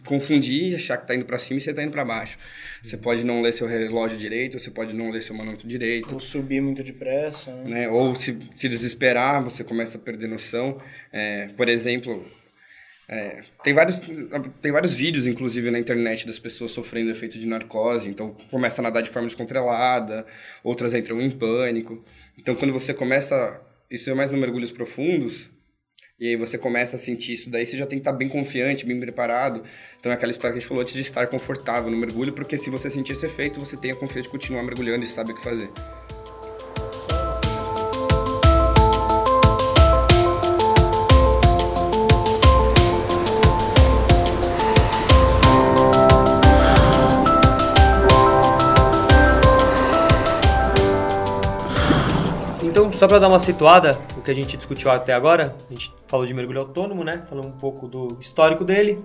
confundir, achar que está indo para cima e você está indo para baixo. Você pode não ler seu relógio direito, você pode não ler seu manômetro direito. Ou subir muito depressa. Né? Né? Ou se, se desesperar, você começa a perder noção. É, por exemplo... É, tem, vários, tem vários vídeos, inclusive, na internet das pessoas sofrendo efeito de narcose. Então, começa a nadar de forma descontrolada, outras entram em pânico. Então, quando você começa... Isso é mais no mergulhos profundos, e aí você começa a sentir isso daí, você já tem que estar bem confiante, bem preparado. Então, é aquela história que a gente falou antes de estar confortável no mergulho, porque se você sentir esse efeito, você tem a confiança de continuar mergulhando e sabe o que fazer. Só para dar uma situada, o que a gente discutiu até agora, a gente falou de mergulho autônomo, né? Falou um pouco do histórico dele,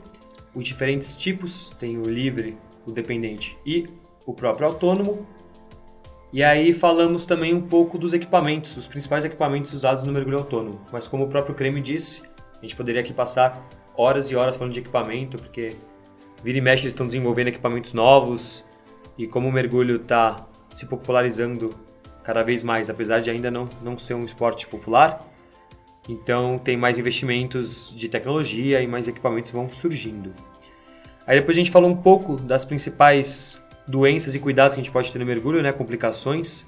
os diferentes tipos, tem o livre, o dependente e o próprio autônomo. E aí falamos também um pouco dos equipamentos, os principais equipamentos usados no mergulho autônomo. Mas como o próprio Creme disse, a gente poderia aqui passar horas e horas falando de equipamento, porque vira e mexe eles estão desenvolvendo equipamentos novos e como o mergulho está se popularizando cada vez mais, apesar de ainda não, não ser um esporte popular. Então, tem mais investimentos de tecnologia e mais equipamentos vão surgindo. Aí depois a gente falou um pouco das principais doenças e cuidados que a gente pode ter no mergulho, né? Complicações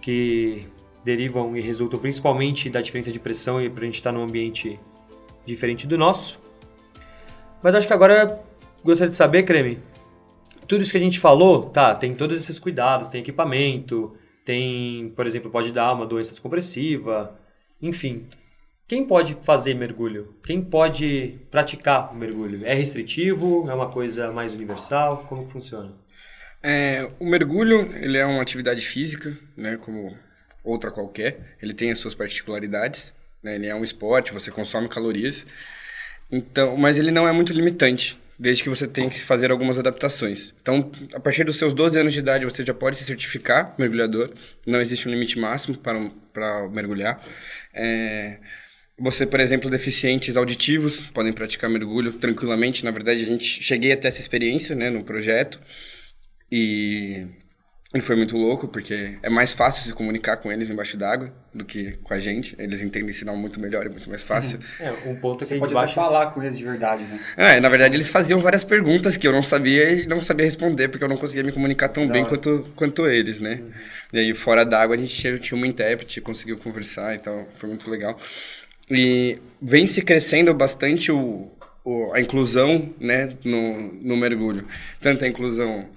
que derivam e resultam principalmente da diferença de pressão e para a gente estar num ambiente diferente do nosso. Mas acho que agora gostaria de saber, Creme, tudo isso que a gente falou, tá, tem todos esses cuidados, tem equipamento... Tem, por exemplo, pode dar uma doença descompressiva, enfim. Quem pode fazer mergulho? Quem pode praticar o mergulho? É restritivo? É uma coisa mais universal? Como que funciona? É, o mergulho, ele é uma atividade física, né, como outra qualquer. Ele tem as suas particularidades, né, ele é um esporte, você consome calorias. Então, mas ele não é muito limitante, desde que você tenha que fazer algumas adaptações. Então, a partir dos seus doze anos de idade, você já pode se certificar mergulhador. Não existe um limite máximo para, para mergulhar. É, Você, por exemplo, deficientes auditivos, podem praticar mergulho tranquilamente. Na verdade, a gente cheguei até essa experiência, né, no projeto. E... e foi muito louco, porque é mais fácil se comunicar com eles embaixo d'água do que com a gente. Eles entendem sinal muito melhor e muito mais fácil. É, um ponto é que a gente pode baixa... falar com eles de verdade, né? É, na verdade, eles faziam várias perguntas que eu não sabia e não sabia responder, porque eu não conseguia me comunicar tão da bem quanto, quanto eles, né? Uhum. E aí, fora d'água, a gente tinha uma intérprete, conseguiu conversar e tal. Foi muito legal. E vem se crescendo bastante o, o, a inclusão, né, no, no mergulho. Tanto a inclusão...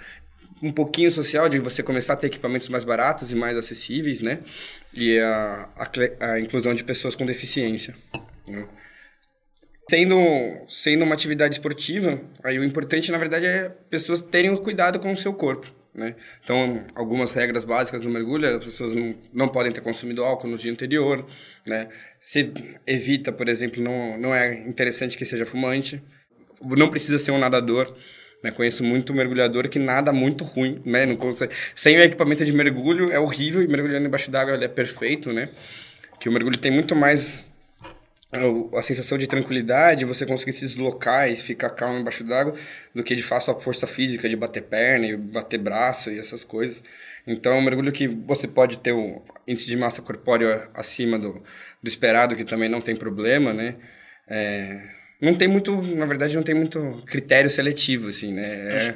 um pouquinho social, de você começar a ter equipamentos mais baratos e mais acessíveis, né? E a, a, a inclusão de pessoas com deficiência. Né? Sendo, sendo uma atividade esportiva, aí o importante, na verdade, é pessoas terem o cuidado com o seu corpo, né? Então, algumas regras básicas no mergulho, as pessoas não, não podem ter consumido álcool no dia anterior, né? Se evita, por exemplo, não, não é interessante que seja fumante, não precisa ser um nadador. Eu conheço muito mergulhador que nada muito ruim, né? Não consegue... Sem o equipamento de mergulho é horrível e mergulhando embaixo d'água é perfeito, né? Que o mergulho tem muito mais a sensação de tranquilidade, você conseguir se deslocar e ficar calmo embaixo d'água, do que de fato a força física de bater perna e bater braço e essas coisas. Então, é um mergulho que você pode ter um índice de massa corpórea acima do, do esperado, que também não tem problema, né? É... Não tem muito, na verdade, não tem muito critério seletivo, assim, né? Acho,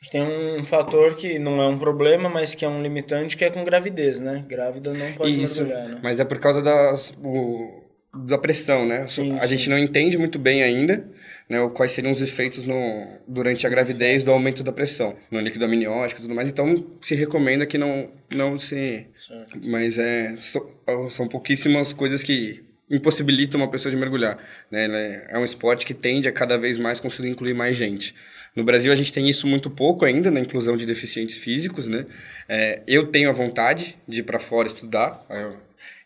acho que tem um fator que não é um problema, mas que é um limitante, que é com gravidez, né? Grávida não pode isso, mergulhar, né? Mas é por causa da, o, da pressão, né? Sim, a sim. gente não entende muito bem ainda, né, quais seriam os efeitos no, durante a gravidez do aumento da pressão, no líquido amniótico e tudo mais. Então, se recomenda que não, não se... Certo. Mas é, so, são pouquíssimas coisas que... impossibilita uma pessoa de mergulhar, né? É um esporte que tende a cada vez mais conseguir incluir mais gente. No Brasil a gente tem isso muito pouco ainda, na inclusão de deficientes físicos, né? É, eu tenho a vontade de ir para fora estudar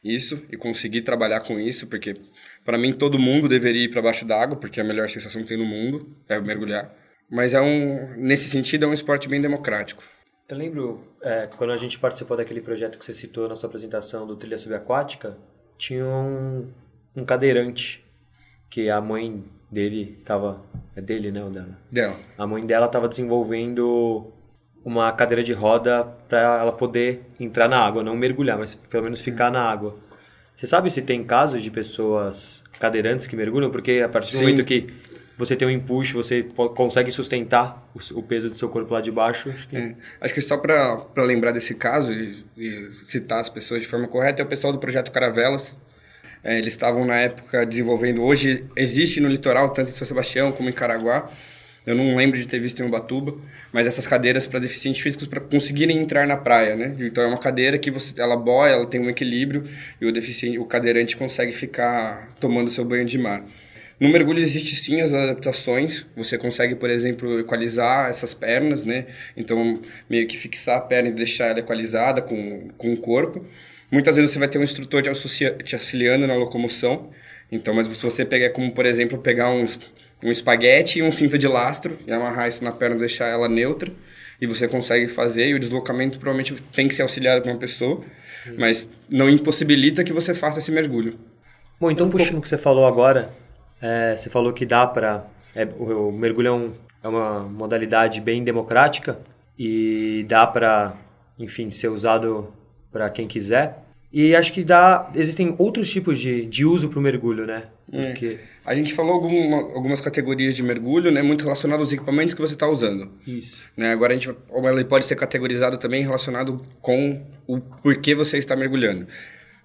isso e conseguir trabalhar com isso, porque para mim todo mundo deveria ir para baixo d'água, porque a melhor sensação que tem no mundo é mergulhar. Mas é um, nesse sentido é um esporte bem democrático. Eu lembro é, quando a gente participou daquele projeto que você citou na sua apresentação do Trilha Subaquática, tinha um, um cadeirante, que a mãe dele estava... É dele, né? Ou dela? Dela. A mãe dela estava desenvolvendo uma cadeira de roda para ela poder entrar na água, não mergulhar, mas pelo menos ficar na água. Você sabe se tem casos de pessoas cadeirantes que mergulham? Porque a partir do Sim. momento que você tem um empuxo, você consegue sustentar o, o peso do seu corpo lá de baixo. Acho que, é. acho que só para lembrar desse caso e, e citar as pessoas de forma correta, é o pessoal do Projeto Caravelas. É, eles estavam na época desenvolvendo, hoje existe no litoral, tanto em São Sebastião como em Caraguá. Eu não lembro de ter visto em Ubatuba, mas essas cadeiras para deficientes físicos para conseguirem entrar na praia, né? Então é uma cadeira que você, ela boia, ela tem um equilíbrio e o, deficiente, o cadeirante consegue ficar tomando seu banho de mar. No mergulho existe sim as adaptações, você consegue, por exemplo, equalizar essas pernas, né? Então, meio que fixar a perna e deixar ela equalizada com, com o corpo. Muitas vezes você vai ter um instrutor te, auxilia, te auxiliando na locomoção, então, mas se você pegar, como por exemplo, pegar um, um espaguete e um cinto de lastro e amarrar isso na perna e deixar ela neutra, e você consegue fazer, e o deslocamento provavelmente tem que ser auxiliado por uma pessoa, hum. mas não impossibilita que você faça esse mergulho. Bom, então, um puxando o que você falou agora... É, você falou que dá para... É, o, o mergulho é, um, é uma modalidade bem democrática e dá para, enfim, ser usado para quem quiser. E acho que dá... Existem outros tipos de, de uso para o mergulho, né? Porque... A gente falou alguma, algumas categorias de mergulho, né? Muito relacionado aos equipamentos que você está usando. Isso. Né? Agora, a gente, ele pode ser categorizado também relacionado com o porquê você está mergulhando.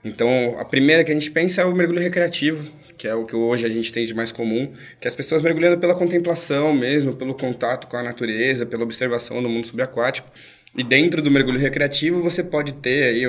Então, a primeira que a gente pensa é o mergulho recreativo, que é o que hoje a gente tem de mais comum, que as pessoas mergulhando pela contemplação mesmo, pelo contato com a natureza, pela observação do mundo subaquático. E dentro do mergulho recreativo você pode ter aí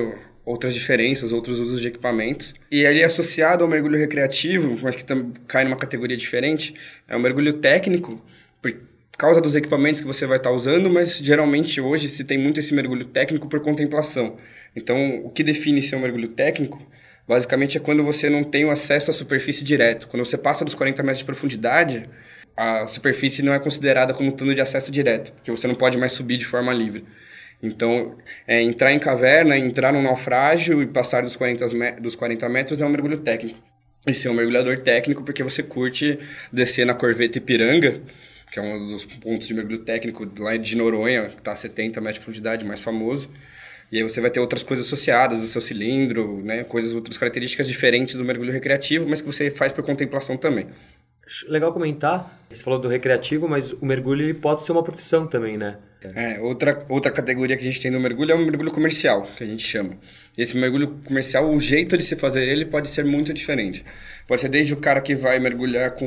outras diferenças, outros usos de equipamentos. E ele é associado ao mergulho recreativo, mas que cai numa categoria diferente, é o mergulho técnico, por causa dos equipamentos que você vai estar usando, mas geralmente hoje se tem muito esse mergulho técnico por contemplação. Então, o que define ser um mergulho técnico, basicamente, é quando você não tem o acesso à superfície direto. Quando você passa dos quarenta metros de profundidade, a superfície não é considerada como tendo de acesso direto, porque você não pode mais subir de forma livre. Então, é, entrar em caverna, entrar num naufrágio e passar dos quarenta metros é um mergulho técnico. e ser um mergulhador técnico, porque você curte descer na Corveta Ipiranga, que é um dos pontos de mergulho técnico lá de Noronha, que está a setenta metros de profundidade, mais famoso. E aí você vai ter outras coisas associadas, o seu cilindro, né, coisas, outras características diferentes do mergulho recreativo, mas que você faz por contemplação também. Legal comentar, você falou do recreativo, mas o mergulho ele pode ser uma profissão também, né? É, outra, outra categoria que a gente tem no mergulho é o mergulho comercial, que a gente chama. Esse mergulho comercial, o jeito de se fazer ele pode ser muito diferente. Pode ser desde o cara que vai mergulhar com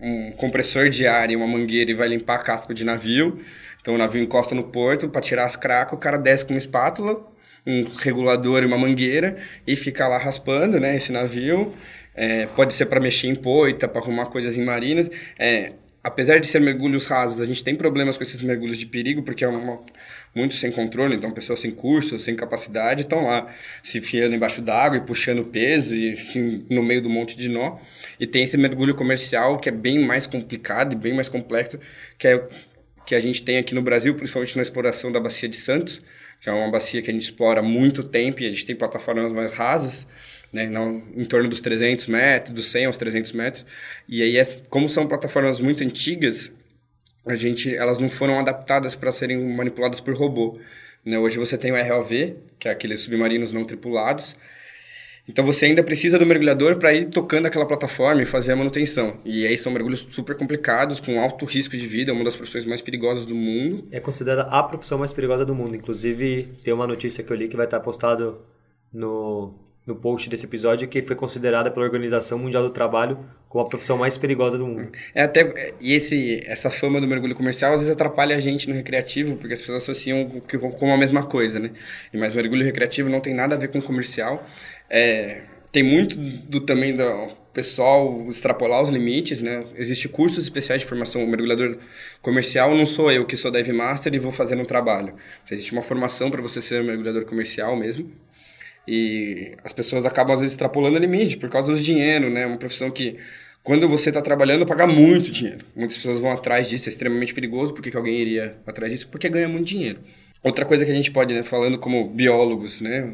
um compressor de ar e uma mangueira e vai limpar casco de navio. Então o navio encosta no porto, para tirar as cracas, o cara desce com uma espátula, um regulador e uma mangueira e fica lá raspando, né, esse navio. É, pode ser para mexer em poita, para arrumar coisas em marinas. É, apesar de ser mergulhos rasos, a gente tem problemas com esses mergulhos de perigo, porque é uma, muito sem controle, então pessoas sem curso, sem capacidade, estão lá se enfiando embaixo d'água e puxando peso, e enfim, no meio do monte de nó. E tem esse mergulho comercial que é bem mais complicado e bem mais complexo, que, é, que a gente tem aqui no Brasil, principalmente na exploração da Bacia de Santos, que é uma bacia que a gente explora há muito tempo e a gente tem plataformas mais rasas, né, não, em torno dos trezentos metros, dos cem aos trezentos metros, e aí, como são plataformas muito antigas, a gente, elas não foram adaptadas para serem manipuladas por robô, né? Hoje você tem o R O V, que é aqueles submarinos não tripulados, então você ainda precisa do mergulhador para ir tocando aquela plataforma e fazer a manutenção, e aí são mergulhos super complicados, com alto risco de vida, é uma das profissões mais perigosas do mundo. É considerada a profissão mais perigosa do mundo, inclusive tem uma notícia que eu li que vai estar postado no... no post desse episódio, que foi considerada pela Organização Mundial do Trabalho como a profissão mais perigosa do mundo. É até, e esse, essa fama do mergulho comercial às vezes atrapalha a gente no recreativo, porque as pessoas associam com a mesma coisa, né? Mas o mergulho recreativo não tem nada a ver com o comercial. É, tem muito do também do pessoal extrapolar os limites, né? Existem cursos especiais de formação. O mergulhador comercial não sou eu, que sou dive master e vou fazer um trabalho. Então, existe uma formação para você ser um mergulhador comercial mesmo. E as pessoas acabam, às vezes, extrapolando o limite por causa do dinheiro, né? É uma profissão que, quando você está trabalhando, paga muito dinheiro. Muitas pessoas vão atrás disso, é extremamente perigoso. Por que que alguém iria atrás disso? Porque ganha muito dinheiro. Outra coisa que a gente pode, né, falando como biólogos, né?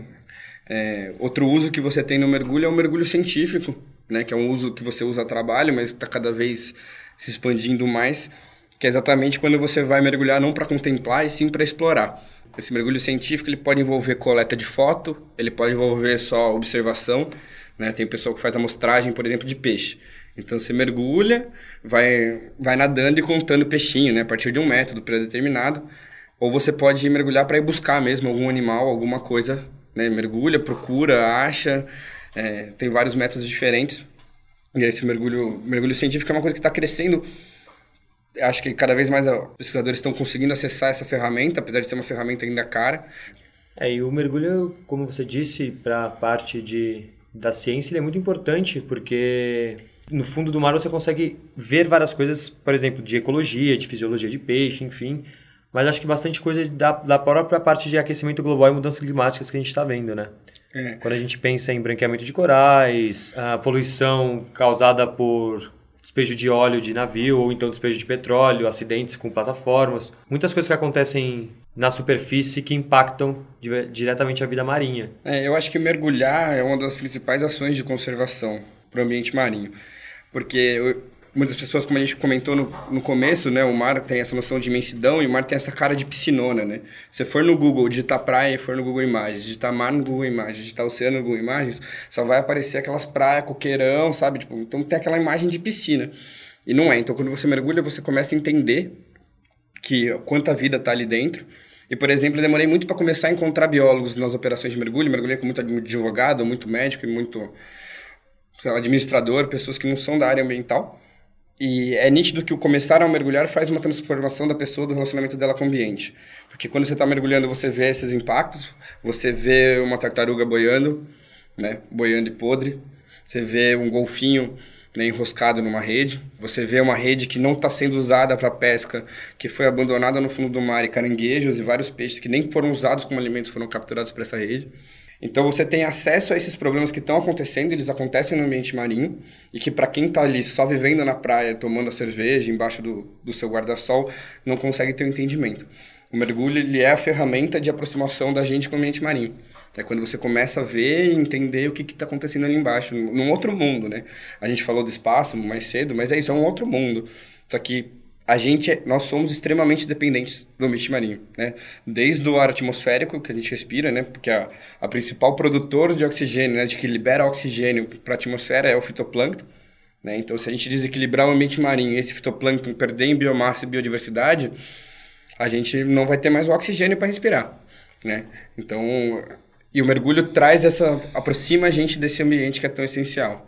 É, outro uso que você tem no mergulho é o mergulho científico, né? Que é um uso que você usa a trabalho, mas está cada vez se expandindo mais. Que é exatamente quando você vai mergulhar não para contemplar, e sim para explorar. Esse mergulho científico ele pode envolver coleta de foto, ele pode envolver só observação, né? Tem pessoa que faz amostragem, por exemplo, de peixe. Então você mergulha, vai, vai nadando e contando peixinho, né? A partir de um método pré-determinado. Ou você pode mergulhar para ir buscar mesmo algum animal, alguma coisa, né? Mergulha, procura, acha, é, tem vários métodos diferentes. E esse mergulho, mergulho científico é uma coisa que está crescendo. Acho que cada vez mais os pesquisadores estão conseguindo acessar essa ferramenta, apesar de ser uma ferramenta ainda cara. É, e o mergulho, como você disse, para a parte de, da ciência, ele é muito importante, porque no fundo do mar você consegue ver várias coisas, por exemplo, de ecologia, de fisiologia de peixe, enfim. Mas acho que bastante coisa da, da própria parte de aquecimento global e mudanças climáticas que a gente está vendo, né? É. Quando a gente pensa em branqueamento de corais, a poluição causada por despejo de óleo de navio, ou então despejo de petróleo, acidentes com plataformas. Muitas coisas que acontecem na superfície que impactam di- diretamente a vida marinha. É, eu acho que mergulhar é uma das principais ações de conservação para o ambiente marinho. Porque eu, muitas pessoas, como a gente comentou no, no começo, né, o mar tem essa noção de imensidão e o mar tem essa cara de piscinona, né? Se for no Google, digitar praia, for no Google Imagens, digitar mar no Google Imagens, digitar oceano no Google Imagens, só vai aparecer aquelas praias, coqueirão, sabe? Tipo, então tem aquela imagem de piscina. E não é. Então quando você mergulha, você começa a entender que quanta vida está ali dentro. E, por exemplo, eu demorei muito para começar a encontrar biólogos nas operações de mergulho. Mergulhei com muito advogado, muito médico e muito, sei lá, administrador, pessoas que não são da área ambiental. E é nítido que o começar a mergulhar faz uma transformação da pessoa, do relacionamento dela com o ambiente. Porque quando você está mergulhando, você vê esses impactos, você vê uma tartaruga boiando, né, boiando e podre, você vê um golfinho, né, enroscado numa rede, você vê uma rede que não está sendo usada para pesca, que foi abandonada no fundo do mar, e caranguejos e vários peixes que nem foram usados como alimentos foram capturados por essa rede. Então você tem acesso a esses problemas que estão acontecendo, eles acontecem no ambiente marinho, e que para quem está ali só vivendo na praia, tomando a cerveja embaixo do, do seu guarda-sol, não consegue ter um entendimento. O mergulho ele é a ferramenta de aproximação da gente com o ambiente marinho. É quando você começa a ver e entender o que está acontecendo ali embaixo, num outro mundo, né? A gente falou do espaço mais cedo, mas é isso, é um outro mundo. Só que a gente, é, nós somos extremamente dependentes do ambiente marinho, né? Desde o ar atmosférico que a gente respira, né? Porque a, a principal produtor de oxigênio, né? De que libera oxigênio para a atmosfera é o fitoplâncton, né? Então, se a gente desequilibrar o ambiente marinho e esse fitoplâncton perder em biomassa e biodiversidade, a gente não vai ter mais o oxigênio para respirar, né? Então... E o mergulho traz essa, aproxima a gente desse ambiente que é tão essencial.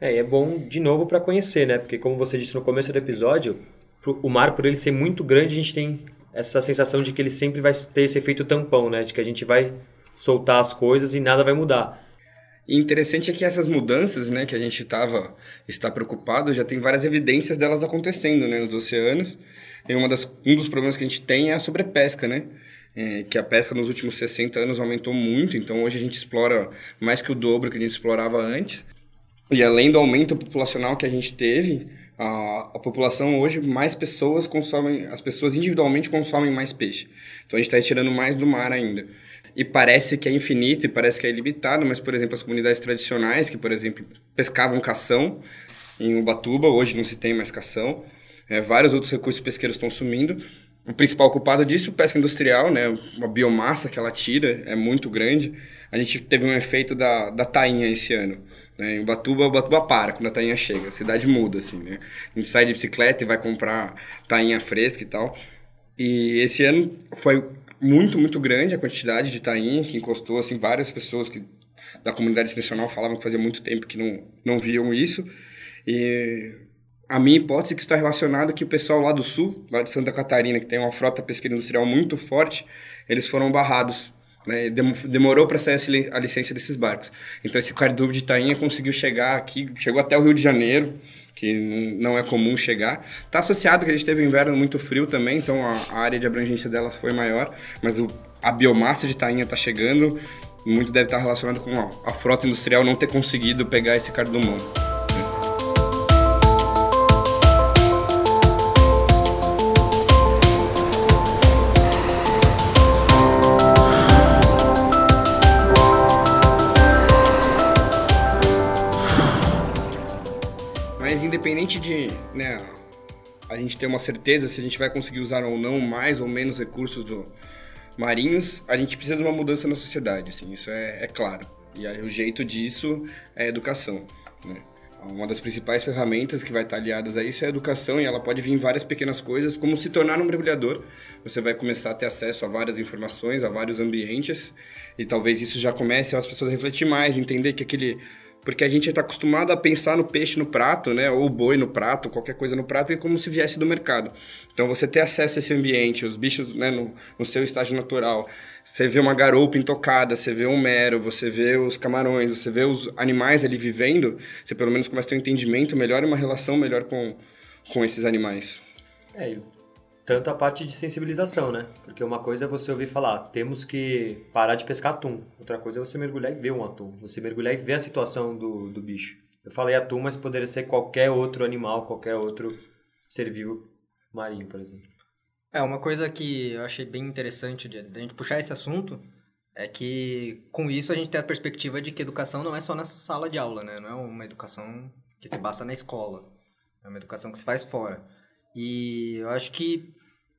É, e é bom, de novo, para conhecer, né? Porque como você disse no começo do episódio, pro, o mar, por ele ser muito grande, a gente tem essa sensação de que ele sempre vai ter esse efeito tampão, né? De que a gente vai soltar as coisas e nada vai mudar. E interessante é que essas mudanças, né, que a gente tava, está preocupado, já tem várias evidências delas acontecendo, né, nos oceanos. E uma das, um dos problemas que a gente tem é a sobrepesca, né? É, que a pesca nos últimos sessenta anos aumentou muito, então hoje a gente explora mais que o dobro que a gente explorava antes. E além do aumento populacional que a gente teve, a, a população hoje, mais pessoas consomem, as pessoas individualmente consomem mais peixe. Então a gente está retirando mais do mar ainda. E parece que é infinito e parece que é ilimitado, mas, por exemplo, as comunidades tradicionais, que, por exemplo, pescavam cação em Ubatuba, hoje não se tem mais cação, é, vários outros recursos pesqueiros estão sumindo. O principal culpado disso, pesca industrial, né? A biomassa que ela tira é muito grande. A gente teve um efeito da, da tainha esse ano, né? Em Ubatuba, Ubatuba para quando a tainha chega, a cidade muda, assim, né? A gente sai de bicicleta e vai comprar tainha fresca e tal. E esse ano foi muito, muito grande a quantidade de tainha que encostou, assim, várias pessoas que, da comunidade tradicional falavam que fazia muito tempo que não, não viam isso. E... a minha hipótese é que está relacionado que o pessoal lá do sul, lá de Santa Catarina, que tem uma frota pesqueira industrial muito forte, eles foram barrados, né? Demorou para sair a licença desses barcos. Então esse cardume de tainha conseguiu chegar aqui, chegou até o Rio de Janeiro, que não é comum chegar. Está associado que a gente teve um inverno muito frio também, então a área de abrangência delas foi maior, mas o, a biomassa de tainha está chegando, muito deve estar relacionado com ó, a frota industrial não ter conseguido pegar esse cardumão. Independente de, né, a gente ter uma certeza se a gente vai conseguir usar ou não mais ou menos recursos do marinhos, a gente precisa de uma mudança na sociedade, assim, isso é, é claro. E aí, o jeito disso é a educação, né? Uma das principais ferramentas que vai estar aliadas a isso é a educação, e ela pode vir em várias pequenas coisas, como se tornar um mergulhador. Você vai começar a ter acesso a várias informações, a vários ambientes, e talvez isso já comece as pessoas a refletir mais, entender que aquele... Porque a gente está acostumado a pensar no peixe no prato, né? Ou boi no prato, qualquer coisa no prato, é como se viesse do mercado. Então, você ter acesso a esse ambiente, os bichos, né, no, no seu estágio natural. Você vê uma garoupa intocada, você vê um mero, você vê os camarões, você vê os animais ali vivendo. Você, pelo menos, começa a ter um entendimento melhor e uma relação melhor com, com esses animais. É, tanto a parte de sensibilização, né? Porque uma coisa é você ouvir falar, temos que parar de pescar atum. Outra coisa é você mergulhar e ver um atum. Você mergulhar e ver a situação do, do bicho. Eu falei atum, mas poderia ser qualquer outro animal, qualquer outro ser vivo marinho, por exemplo. É, uma coisa que eu achei bem interessante de, de a gente puxar esse assunto é que com isso a gente tem a perspectiva de que educação não é só na sala de aula, né? Não é uma educação que se basta na escola. É uma educação que se faz fora. E eu acho que,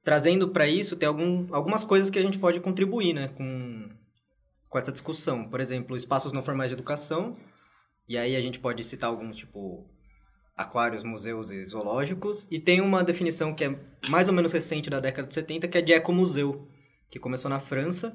trazendo para isso, tem algum, algumas coisas que a gente pode contribuir, né, com, com essa discussão. Por exemplo, espaços não formais de educação, e aí a gente pode citar alguns, tipo, aquários, museus e zoológicos. E tem uma definição que é mais ou menos recente, da década de setenta, que é de ecomuseu, que começou na França,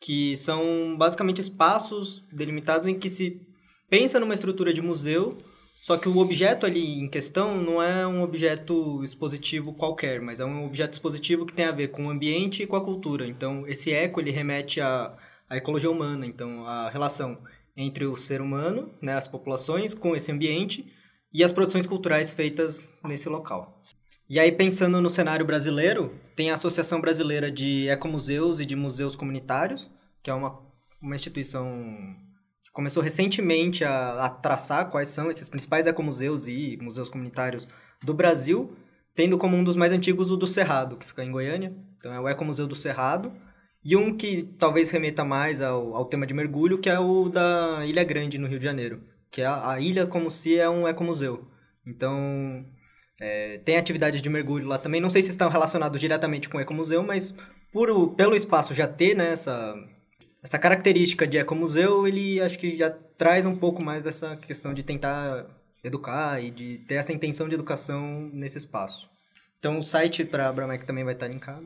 que são basicamente espaços delimitados em que se pensa numa estrutura de museu. Só que o objeto ali em questão não é um objeto expositivo qualquer, mas é um objeto expositivo que tem a ver com o ambiente e com a cultura. Então, esse eco, ele remete à, à ecologia humana, então, a relação entre o ser humano, né, as populações, com esse ambiente e as produções culturais feitas nesse local. E aí, pensando no cenário brasileiro, tem a Associação Brasileira de Ecomuseus e de Museus Comunitários, que é uma, uma instituição... começou recentemente a, a traçar quais são esses principais ecomuseus e museus comunitários do Brasil, tendo como um dos mais antigos o do Cerrado, que fica em Goiânia. Então, é o Ecomuseu do Cerrado. E um que talvez remeta mais ao, ao tema de mergulho, que é o da Ilha Grande, no Rio de Janeiro, que é a, a ilha como se é um ecomuseu. Então, é, tem atividade de mergulho lá também. Não sei se estão relacionados diretamente com o ecomuseu, mas por, pelo espaço já ter, né, essa, essa característica de ecomuseu, ele acho que já traz um pouco mais dessa questão de tentar educar e de ter essa intenção de educação nesse espaço. Então, o site para a Abramec também vai estar linkado.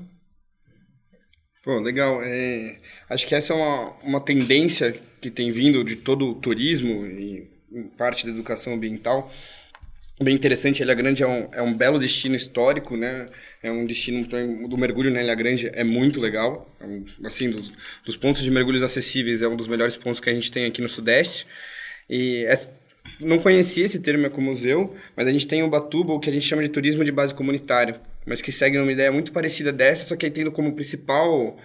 Pô, legal. É, acho que essa é uma, uma tendência que tem vindo de todo o turismo e em parte da educação ambiental. Bem interessante, a Ilha Grande é um, é um belo destino histórico, né? É um destino do mergulho na Ilha Grande, é muito legal. É um, assim, dos, dos pontos de mergulhos acessíveis, é um dos melhores pontos que a gente tem aqui no Sudeste. E é, não conhecia esse termo ecomuseu, mas a gente tem em Ubatuba o que a gente chama de turismo de base comunitário, mas que segue uma ideia muito parecida dessa, só que aí tendo como principal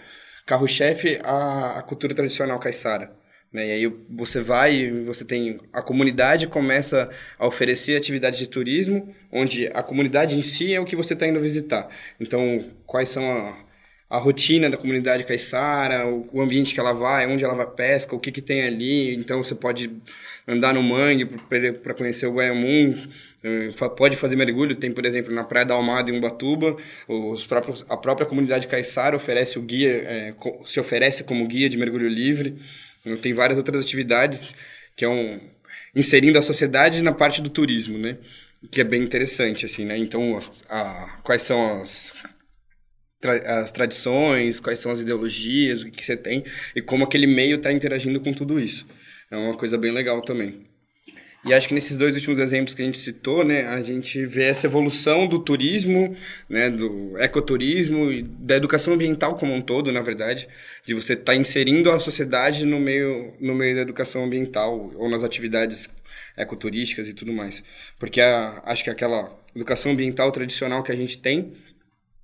carro-chefe a, a cultura tradicional caiçara, né? E aí você vai e você tem... A comunidade começa a oferecer atividades de turismo, onde a comunidade em si é o que você está indo visitar. Então, quais são a, a rotina da comunidade caiçara, o, o ambiente que ela vai, onde ela vai pesca, o que, que tem ali. Então, você pode andar no mangue para conhecer o Guaiamum, pode fazer mergulho, tem, por exemplo, na Praia da Almada, em Ubatuba, os próprios, a própria comunidade caiçara oferece o guia, é, se oferece como guia de mergulho livre, tem várias outras atividades que é um, inserindo a sociedade na parte do turismo, né, que é bem interessante, assim, né, então a, a, quais são as, tra, as tradições, quais são as ideologias, o que, que você tem e como aquele meio está interagindo com tudo isso, é uma coisa bem legal também. E acho que nesses dois últimos exemplos que a gente citou, né, a gente vê essa evolução do turismo, né, do ecoturismo e da educação ambiental como um todo, na verdade, de você estar inserindo a sociedade no meio, no meio da educação ambiental ou nas atividades ecoturísticas e tudo mais. Porque a, acho que aquela educação ambiental tradicional que a gente tem,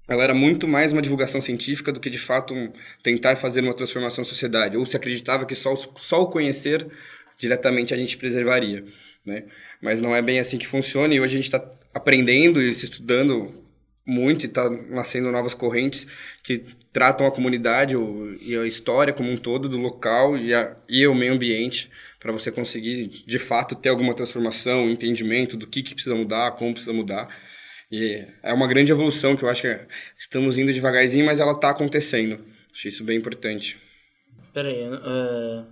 ela era muito mais uma divulgação científica do que, de fato, um, tentar fazer uma transformação na sociedade. Ou se acreditava que só, só o conhecer diretamente a gente preservaria, né? Mas não é bem assim que funciona e hoje a gente está aprendendo e se estudando muito e está nascendo novas correntes que tratam a comunidade ou, e a história como um todo do local e, a, e o meio ambiente para você conseguir, de fato, ter alguma transformação, entendimento do que, que precisa mudar, como precisa mudar. E é uma grande evolução que eu acho que é, estamos indo devagarzinho, mas ela está acontecendo. Acho isso bem importante. Espera aí, uh...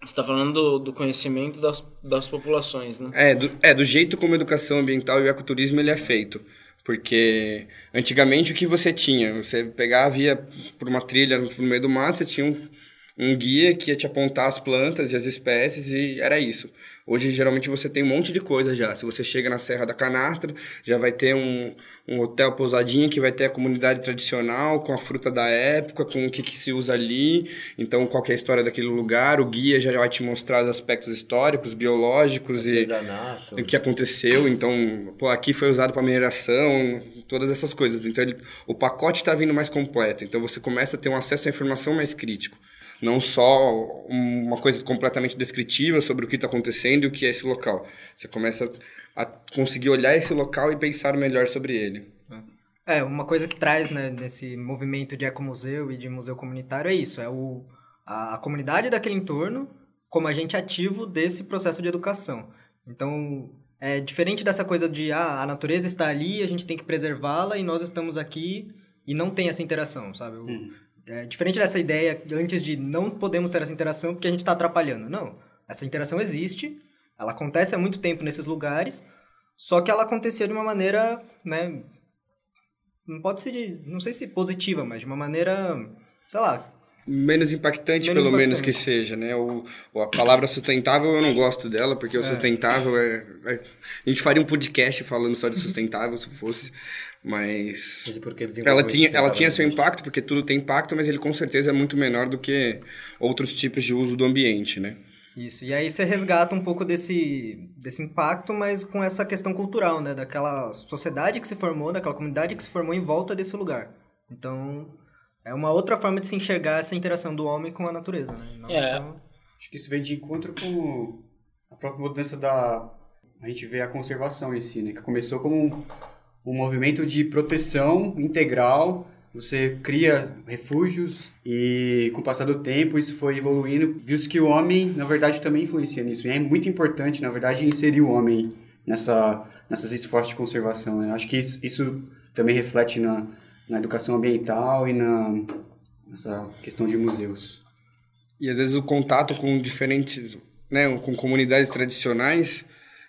você está falando do, do conhecimento das, das populações, né? É do, é, do jeito como a educação ambiental e o ecoturismo ele é feito. Porque antigamente o que você tinha? Você pegava, ia por uma trilha no meio do mato, você tinha um, um guia que ia te apontar as plantas e as espécies e era isso. Hoje, geralmente, você tem um monte de coisa já. Se você chega na Serra da Canastra, já vai ter um, um hotel pousadinha que vai ter a comunidade tradicional, com a fruta da época, com o que, que se usa ali. Então, qual que é a história daquele lugar? O guia já vai te mostrar os aspectos históricos, biológicos e o que aconteceu. Então, pô, aqui foi usado para mineração, todas essas coisas. Então, ele, o pacote está vindo mais completo. Então, você começa a ter um acesso à informação mais crítico. Não só uma coisa completamente descritiva sobre o que está acontecendo e o que é esse local. Você começa a conseguir olhar esse local e pensar melhor sobre ele. É, uma coisa que traz, né, nesse movimento de ecomuseu e de museu comunitário é isso, é o, a, a comunidade daquele entorno como agente ativo desse processo de educação. Então, é diferente dessa coisa de ah, a natureza está ali, a gente tem que preservá-la e nós estamos aqui e não tem essa interação, sabe? O, uhum. É diferente dessa ideia antes de não podemos ter essa interação porque a gente está atrapalhando. Não, essa interação existe, ela acontece há muito tempo nesses lugares, só que ela acontecia de uma maneira, né, não pode ser, não sei se positiva, mas de uma maneira, sei lá... Menos impactante, menos pelo impactante. menos que seja, né? O, a palavra sustentável eu não gosto dela, porque o é. sustentável é, é... A gente faria um podcast falando só de sustentável, se fosse, mas... mas porque ela tinha, ela tinha seu impacto, porque tudo tem impacto, mas ele com certeza é muito menor do que outros tipos de uso do ambiente, né? Isso, e aí você resgata um pouco desse, desse impacto, mas com essa questão cultural, né? Daquela sociedade que se formou, daquela comunidade que se formou em volta desse lugar. Então... é uma outra forma de se enxergar essa interação do homem com a natureza, né? Não é. Só... Acho que isso vem de encontro com a própria mudança da... A gente vê a conservação em si, né? Que começou como um, um movimento de proteção integral você cria refúgios e, com o passar do tempo, isso foi evoluindo. Viu-se que o homem, na verdade, também influencia nisso. E é muito importante, na verdade, inserir o homem nessa, nessas esforços de conservação. Né? Acho que isso, isso também reflete na, na educação ambiental e na, nessa questão de museus. E, às vezes, o contato com diferentes... né, com comunidades tradicionais...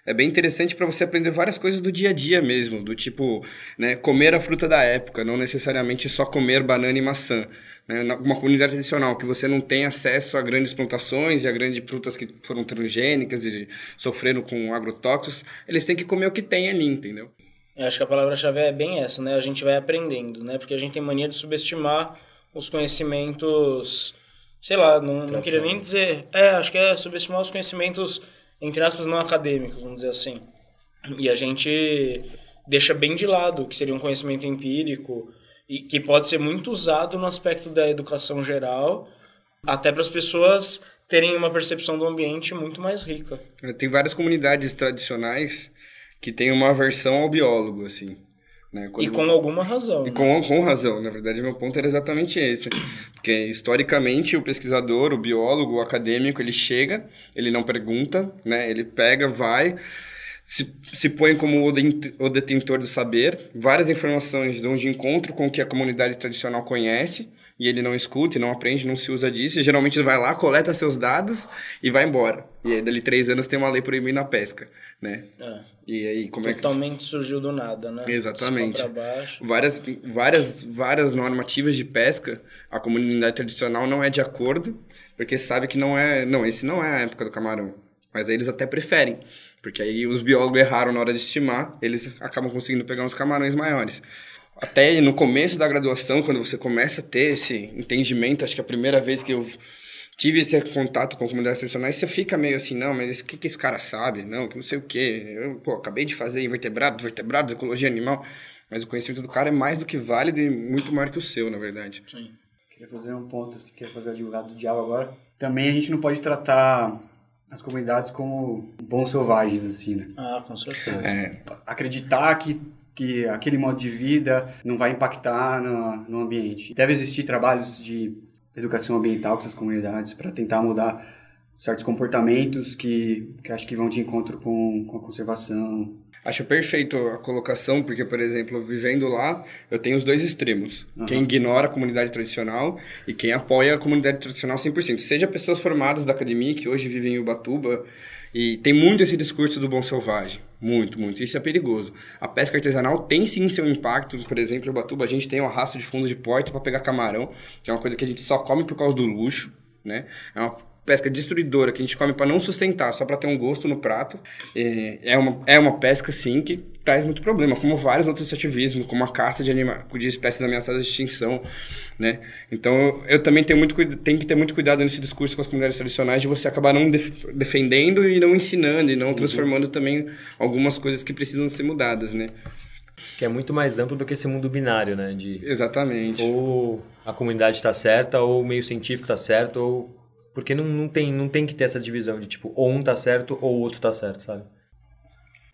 é bem interessante para você aprender várias coisas do dia a dia mesmo, do tipo, né, comer a fruta da época, não necessariamente só comer banana e maçã. Né, uma comunidade tradicional que você não tem acesso a grandes plantações e a grandes frutas que foram transgênicas e sofreram com agrotóxicos, eles têm que comer o que tem ali, entendeu? Eu acho que a palavra-chave é bem essa, né? A gente vai aprendendo, né? Porque a gente tem mania de subestimar os conhecimentos, sei lá, não, não queria nem dizer, é, acho que é subestimar os conhecimentos... entre aspas, não acadêmicos, vamos dizer assim. E a gente deixa bem de lado o que seria um conhecimento empírico e que pode ser muito usado no aspecto da educação geral, até para as pessoas terem uma percepção do ambiente muito mais rica. Tem várias comunidades tradicionais que têm uma aversão ao biólogo, assim. Né? E com uma... alguma razão. E né? com, com razão, na verdade meu ponto era exatamente esse, porque historicamente o pesquisador, o biólogo, o acadêmico, ele chega, ele não pergunta, né? Ele pega, vai, se, se põe como o detentor do saber, várias informações vão de encontro com o que a comunidade tradicional conhece, e ele não escuta, e não aprende, não se usa disso, e geralmente vai lá, coleta seus dados e vai embora. E aí, dali três anos, tem uma lei proibindo a pesca, né? É. E aí, como Totalmente é que... surgiu do nada, né? Exatamente. Pra baixo. Várias, várias, várias normativas de pesca, a comunidade tradicional não é de acordo, porque sabe que não é... Não, esse não é a época do camarão. Mas aí eles até preferem, porque aí os biólogos erraram na hora de estimar, eles acabam conseguindo pegar uns camarões maiores. Até no começo da graduação, quando você começa a ter esse entendimento, acho que a primeira vez que eu tive esse contato com comunidades tradicionais, você fica meio assim, não, mas o que, que esse cara sabe? Não, que não sei o quê. Eu pô, acabei de fazer invertebrados, vertebrados, ecologia animal. Mas o conhecimento do cara é mais do que válido e muito maior que o seu, na verdade. Sim. Queria fazer um ponto, se quer fazer o advogado do diabo agora. Também a gente não pode tratar as comunidades como bons selvagens, assim, né? Ah, com certeza. É. Acreditar que... que aquele modo de vida não vai impactar no, no ambiente. Deve existir trabalhos de educação ambiental com essas comunidades para tentar mudar certos comportamentos que, que acho que vão de encontro com, com a conservação. Acho perfeito a colocação, porque, por exemplo, vivendo lá, eu tenho os dois extremos. Uhum. Quem ignora a comunidade tradicional e quem apoia a comunidade tradicional cem por cento. Seja pessoas formadas da academia, que hoje vivem em Ubatuba, e tem muito esse discurso do bom selvagem, muito, muito, isso é perigoso. A pesca artesanal tem sim seu impacto, por exemplo, em Ubatuba a gente tem o arrasto de fundo de porta para pegar camarão, que é uma coisa que a gente só come por causa do luxo, né? É uma pesca destruidora que a gente come para não sustentar, só para ter um gosto no prato. É uma, é uma pesca sim que traz muito problema, como vários outros ativismos, como a caça de, anima- de espécies ameaçadas de extinção, né? Então eu, eu também tenho, muito, tenho que ter muito cuidado nesse discurso com as comunidades tradicionais de você acabar não def- defendendo e não ensinando e não uhum. transformando também algumas coisas que precisam ser mudadas, né? Que é muito mais amplo do que esse mundo binário, né? De, Exatamente. Ou a comunidade está certa, ou o meio científico está certo, ou... Porque não, não, tem, não tem que ter essa divisão de tipo, ou um tá certo ou o outro tá certo, sabe?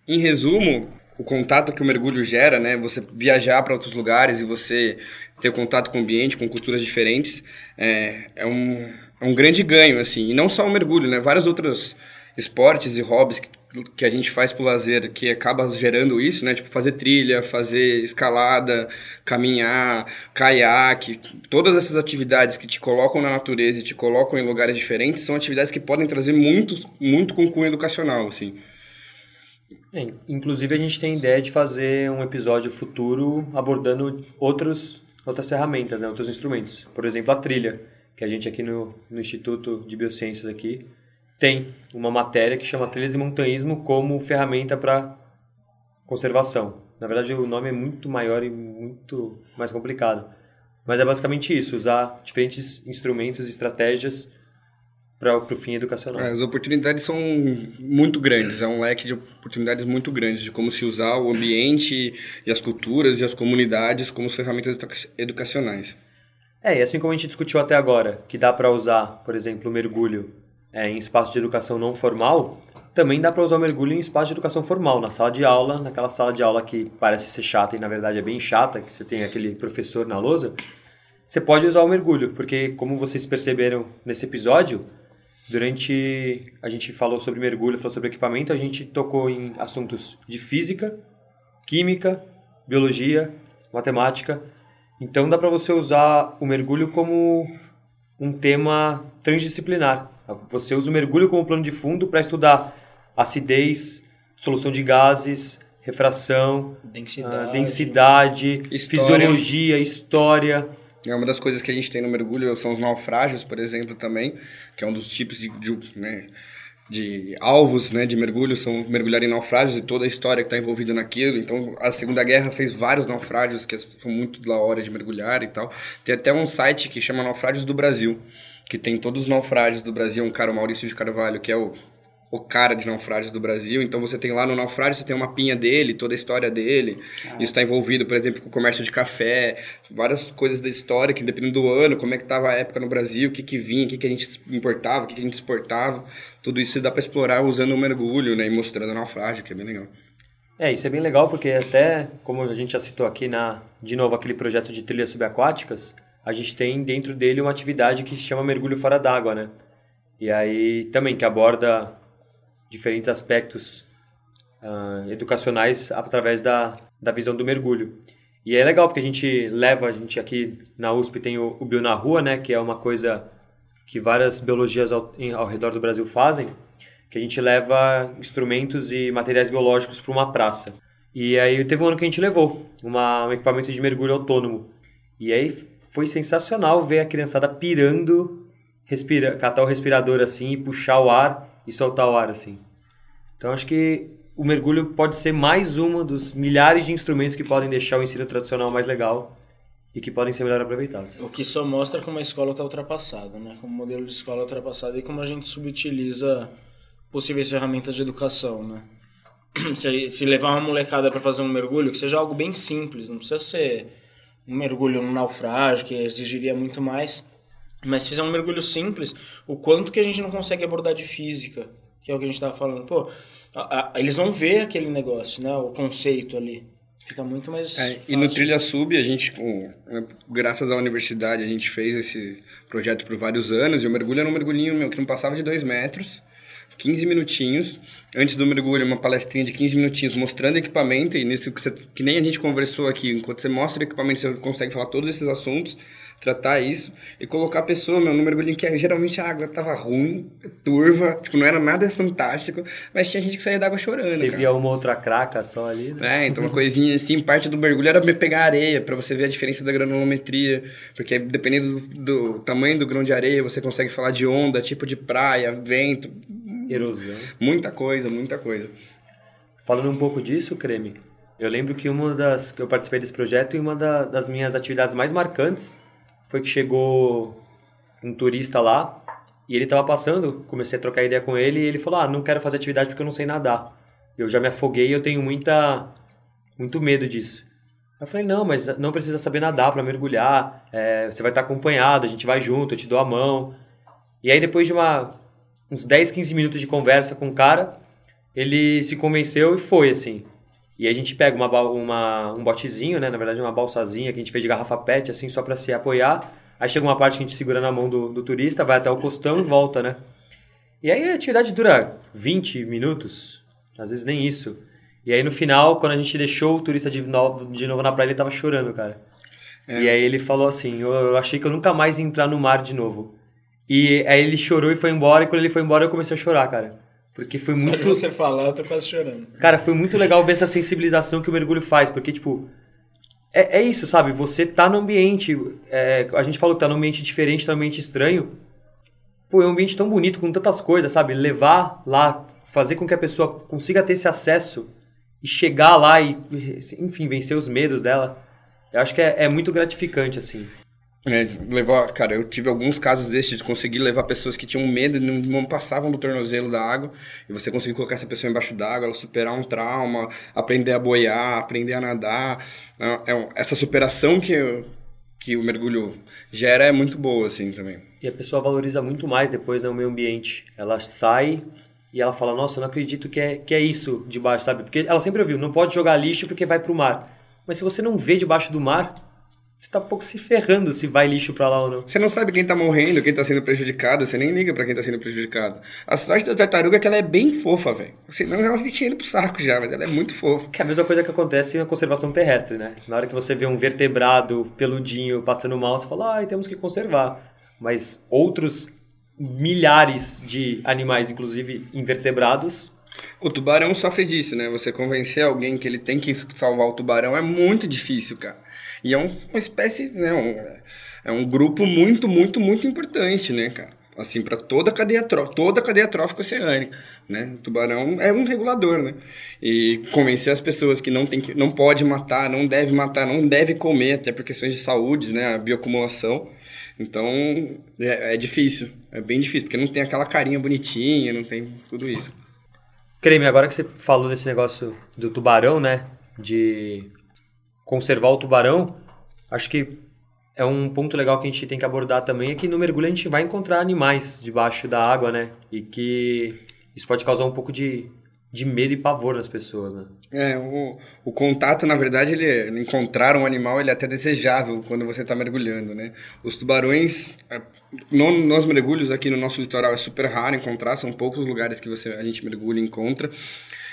Em resumo, o contato que o mergulho gera, né? Você viajar para outros lugares e você ter contato com o ambiente, com culturas diferentes, é, é, um, é um grande ganho, assim. E não só o mergulho, né? Vários outros esportes e hobbies que, que a gente faz pro lazer que acaba gerando isso, né? Tipo, fazer trilha, fazer escalada, caminhar, caiaque. Todas essas atividades que te colocam na natureza e te colocam em lugares diferentes são atividades que podem trazer muito, muito cunho educacional, assim. É, inclusive a gente tem a ideia de fazer um episódio futuro abordando outros, outras ferramentas, né, outros instrumentos. Por exemplo, a trilha, que a gente aqui no, no Instituto de Biociências aqui tem uma matéria que chama Trilhas e Montanhismo como ferramenta para conservação. Na verdade o nome é muito maior e muito mais complicado, mas é basicamente isso, usar diferentes instrumentos e estratégias para o fim educacional. As oportunidades são muito grandes, é um leque de oportunidades muito grandes de como se usar o ambiente e as culturas e as comunidades como ferramentas educacionais. É, e assim como a gente discutiu até agora, que dá para usar, por exemplo, o mergulho é, em espaço de educação não formal, também dá para usar o mergulho em espaço de educação formal, na sala de aula, naquela sala de aula que parece ser chata e na verdade é bem chata, que você tem aquele professor na lousa, você pode usar o mergulho, porque como vocês perceberam nesse episódio, durante a gente falou sobre mergulho, falou sobre equipamento, a gente tocou em assuntos de física, química, biologia, matemática. Então dá para você usar o mergulho como um tema transdisciplinar. Você usa o mergulho como plano de fundo para estudar acidez, solução de gases, refração, densidade, uh, densidade história. Fisiologia, história. É uma das coisas que a gente tem no mergulho são os naufrágios, por exemplo, também, que é um dos tipos de, de, né, de alvos, né, de mergulho, são mergulhar em naufrágios e toda a história que está envolvida naquilo. Então, a Segunda Guerra fez vários naufrágios que são muito da hora de mergulhar e tal. Tem até um site que chama Naufrágios do Brasil, que tem todos os naufrágios do Brasil, um cara, o Maurício de Carvalho, que é o... o cara de naufrágios do Brasil. Então você tem lá no naufrágio, você tem um mapinha dele, toda a história dele. Ah. Isso está envolvido, por exemplo, com o comércio de café, várias coisas da história, que dependendo do ano, como é que estava a época no Brasil, o que que vinha, o que que a gente importava, o que que a gente exportava. Tudo isso dá para explorar usando o mergulho, né, e mostrando o naufrágio, que é bem legal. É, isso é bem legal porque até, como a gente já citou aqui, na de novo, aquele projeto de trilhas subaquáticas, a gente tem dentro dele uma atividade que se chama mergulho fora d'água, né? E aí também que aborda diferentes aspectos uh, educacionais através da, da visão do mergulho. E é legal porque a gente leva, a gente aqui na U S P tem o, o Bio na Rua, né, que é uma coisa que várias biologias ao, em, ao redor do Brasil fazem, que a gente leva instrumentos e materiais biológicos para uma praça. E aí teve um ano que a gente levou uma, um equipamento de mergulho autônomo. E aí foi sensacional ver a criançada pirando, respira, catar o respirador assim e puxar o ar e soltar o ar, assim. Então, acho que o mergulho pode ser mais uma dos milhares de instrumentos que podem deixar o ensino tradicional mais legal e que podem ser melhor aproveitados. O que só mostra como a escola está ultrapassada, né? Como o modelo de escola é ultrapassado e como a gente subutiliza possíveis ferramentas de educação, né? Se, se levar uma molecada para fazer um mergulho, que seja algo bem simples, não precisa ser um mergulho num naufrágio, que exigiria muito mais... Mas se fizer um mergulho simples, o quanto que a gente não consegue abordar de física, que é o que a gente estava falando. Pô, a, a, eles vão ver aquele negócio, né? O conceito ali. Fica muito mais é, e no Trilha Sub, a gente, com, graças à universidade, a gente fez esse projeto por vários anos. E o mergulho era um mergulhinho meu, que não passava de dois metros, quinze minutinhos. Antes do mergulho, uma palestrinha de quinze minutinhos mostrando equipamento. E nisso que, você, que nem a gente conversou aqui, enquanto você mostra o equipamento, você consegue falar todos esses assuntos, tratar isso e colocar a pessoa, meu, no mergulhinho que geralmente a água tava ruim, turva, tipo, não era nada fantástico, mas tinha gente que saía da água chorando, Você cara. via uma outra craca só ali, né? É, então uma coisinha assim, parte do mergulho era pegar areia, para você ver a diferença da granulometria, porque dependendo do, do tamanho do grão de areia, você consegue falar de onda, tipo de praia, vento, erosão. Muita coisa, muita coisa. Falando um pouco disso, Creme, eu lembro que uma das... eu participei desse projeto e uma da, das minhas atividades mais marcantes foi que chegou um turista lá e ele estava passando, comecei a trocar ideia com ele e ele falou, ah, não quero fazer atividade porque eu não sei nadar. Eu já me afoguei e eu tenho muita, muito medo disso. Eu falei, não, mas não precisa saber nadar para mergulhar, é, você vai estar tá acompanhado, a gente vai junto, eu te dou a mão. E aí depois de uma, uns dez, quinze minutos de conversa com o cara, ele se convenceu e foi assim. E aí a gente pega uma, uma, um botezinho, né? Na verdade uma balsazinha que a gente fez de garrafa pet, assim, só para se apoiar. Aí chega uma parte que a gente segura na mão do, do turista, vai até o costão e volta, né? E aí a atividade dura vinte minutos, às vezes nem isso. E aí no final, quando a gente deixou o turista de novo, de novo na praia, ele tava chorando, cara. É. E aí ele falou assim, eu, eu achei que eu nunca mais ia entrar no mar de novo. E aí ele chorou e foi embora, e quando ele foi embora eu comecei a chorar, cara. Porque foi muito... Só de você falar, eu tô quase chorando. Cara, foi muito legal ver essa sensibilização que o mergulho faz, porque, tipo, é, é isso, sabe? Você tá no ambiente, é, a gente falou que tá num ambiente diferente, tá num ambiente estranho. Pô, é um ambiente tão bonito, com tantas coisas, sabe? Levar lá, fazer com que a pessoa consiga ter esse acesso e chegar lá e, enfim, vencer os medos dela. Eu acho que é, é muito gratificante, assim. É, levar, cara, eu tive alguns casos desses de conseguir levar pessoas que tinham medo e não, não passavam do tornozelo da água e você conseguir colocar essa pessoa embaixo d'água, ela superar um trauma, aprender a boiar, aprender a nadar. É, essa superação que, eu, que o mergulho gera é muito boa, assim, também. E a pessoa valoriza muito mais depois, né, o meio ambiente. Ela sai E ela fala, nossa, eu não acredito que é, que é isso debaixo, sabe? Porque ela sempre ouviu, não pode jogar lixo porque vai pro mar. Mas se você não vê debaixo do mar, você tá um pouco se ferrando se vai lixo pra lá ou não. Você não sabe quem tá morrendo, quem tá sendo prejudicado, você nem liga pra quem tá sendo prejudicado. A sorte da tartaruga é que ela é bem fofa, velho. Senão ela tinha ido pro saco já, mas ela é muito fofa. Que é a mesma coisa que acontece na conservação terrestre, né? Na hora que você vê um vertebrado peludinho passando mal, você fala, ai, ah, temos que conservar. Mas outros... milhares de animais, inclusive invertebrados. O tubarão sofre disso, né? Você convencer alguém que ele tem que salvar o tubarão é muito difícil, cara. E é um, uma espécie, né? Um, é um grupo muito, muito, muito importante, né, cara? Assim, para toda a cadeia trófica, toda a cadeia trófica oceânica, né? O tubarão é um regulador, né? E convencer as pessoas que não, tem que, não pode matar, não deve matar, não deve comer, até por questões de saúde, né? A bioacumulação. Então, é, é difícil, é bem difícil, porque não tem aquela carinha bonitinha, não tem tudo isso. Creme, agora que você falou desse negócio do tubarão, né, de conservar o tubarão, acho que é um ponto legal que a gente tem que abordar também, é que no mergulho a gente vai encontrar animais debaixo da água, né, e que isso pode causar um pouco de... de medo e pavor nas pessoas, né? É, o, o contato, na verdade, ele encontrar um animal, ele é até desejável quando você está mergulhando, né? Os tubarões, no, nos mergulhos aqui no nosso litoral é super raro encontrar, são poucos lugares que você, a gente mergulha e encontra.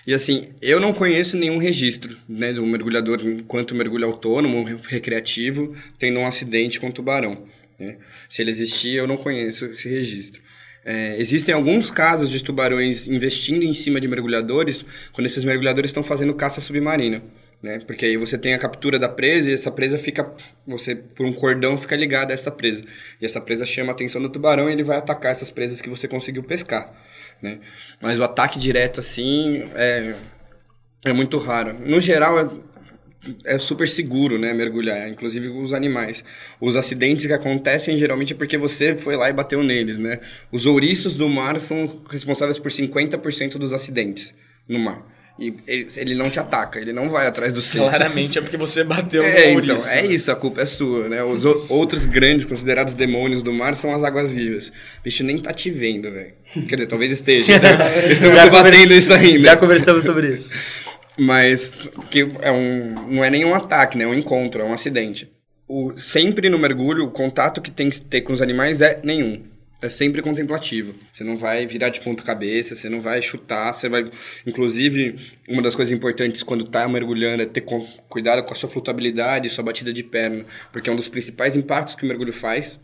E assim, eu não conheço nenhum registro, né, de um mergulhador enquanto mergulho autônomo, recreativo, tendo um acidente com tubarão, né? Se ele existir, eu não conheço esse registro. É, existem alguns casos de tubarões investindo em cima de mergulhadores quando esses mergulhadores estão fazendo caça submarina, né? Porque aí você tem a captura da presa e essa presa fica, você por um cordão fica ligada a essa presa. E essa presa chama a atenção do tubarão e ele vai atacar essas presas que você conseguiu pescar, né? Mas o ataque direto assim é, é muito raro. No geral é, é super seguro, né, mergulhar, inclusive os animais. Os acidentes que acontecem geralmente é porque você foi lá e bateu neles, né? Os ouriços do mar são responsáveis por cinquenta por cento dos acidentes no mar. E ele, ele não te ataca, ele não vai atrás do seu. Claramente é porque você bateu é, no ouriço. Então, é isso, a culpa é sua, né? Os o, outros grandes, considerados demônios do mar, são as águas vivas. O bicho nem tá te vendo, velho. Quer dizer, talvez esteja. Estão debatendo isso ainda. Já conversamos sobre isso. Mas que é um, não é nenhum ataque, né? É um encontro, é um acidente. O, sempre no mergulho, o contato que tem que ter com os animais é nenhum. É sempre contemplativo. Você não vai virar de ponta cabeça, você não vai chutar, você vai... Inclusive, uma das coisas importantes quando está mergulhando é ter co- cuidado com a sua flutuabilidade, sua batida de perna, porque é um dos principais impactos que o mergulho faz.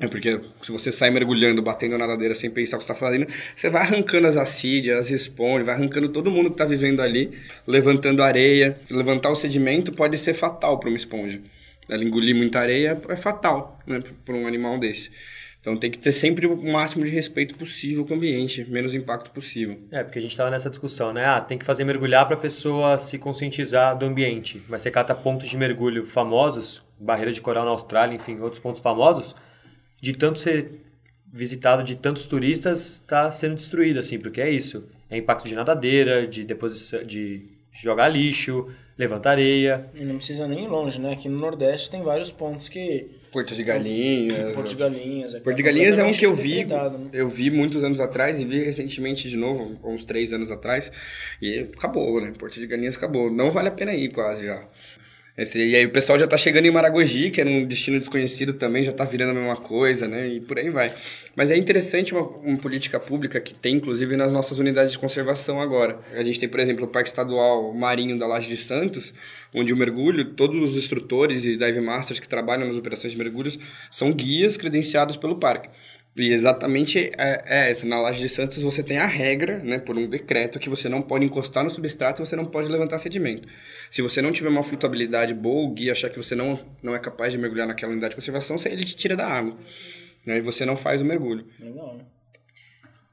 É porque se você sai mergulhando, batendo na nadadeira sem pensar o que você está fazendo, você vai arrancando as acídeas, as esponjas, vai arrancando todo mundo que está vivendo ali, levantando areia. Se levantar o sedimento pode ser fatal para uma esponja. Ela engolir muita areia é fatal, né, para um animal desse. Então tem que ter sempre o máximo de respeito possível com o ambiente, menos impacto possível. É, porque a gente estava nessa discussão, né? Ah, tem que fazer mergulhar para a pessoa se conscientizar do ambiente. Mas você cata pontos de mergulho famosos, barreira de coral na Austrália, enfim, outros pontos famosos, de tanto ser visitado, de tantos turistas, está sendo destruído, assim, porque é isso. É impacto de nadadeira, de deposição, de jogar lixo, levantar areia. E não precisa nem ir longe, né? Aqui no Nordeste tem vários pontos que... Porto de Galinhas. Porto de Galinhas. É Porto de Galinhas é um que eu vi, né? Eu vi muitos anos atrás e vi recentemente de novo, uns três anos atrás, e acabou, né? Porto de Galinhas acabou. Não vale a pena ir quase já. Esse, e aí o pessoal já tá chegando em Maragogi, que era um destino desconhecido também, já tá virando a mesma coisa, né? E por aí vai. Mas é interessante uma, uma política pública que tem, inclusive, nas nossas unidades de conservação agora. A gente tem, por exemplo, o Parque Estadual Marinho da Laje de Santos, onde o mergulho, todos os instrutores e dive masters que trabalham nas operações de mergulhos são guias credenciados pelo parque. E exatamente é, é essa. Na Laje de Santos você tem a regra, né, por um decreto, que você não pode encostar no substrato e você não pode levantar sedimento. Se você não tiver uma flutuabilidade boa, o guia achar que você não, não é capaz de mergulhar naquela unidade de conservação, ele te tira da água, né, e você não faz o mergulho. Legal, né?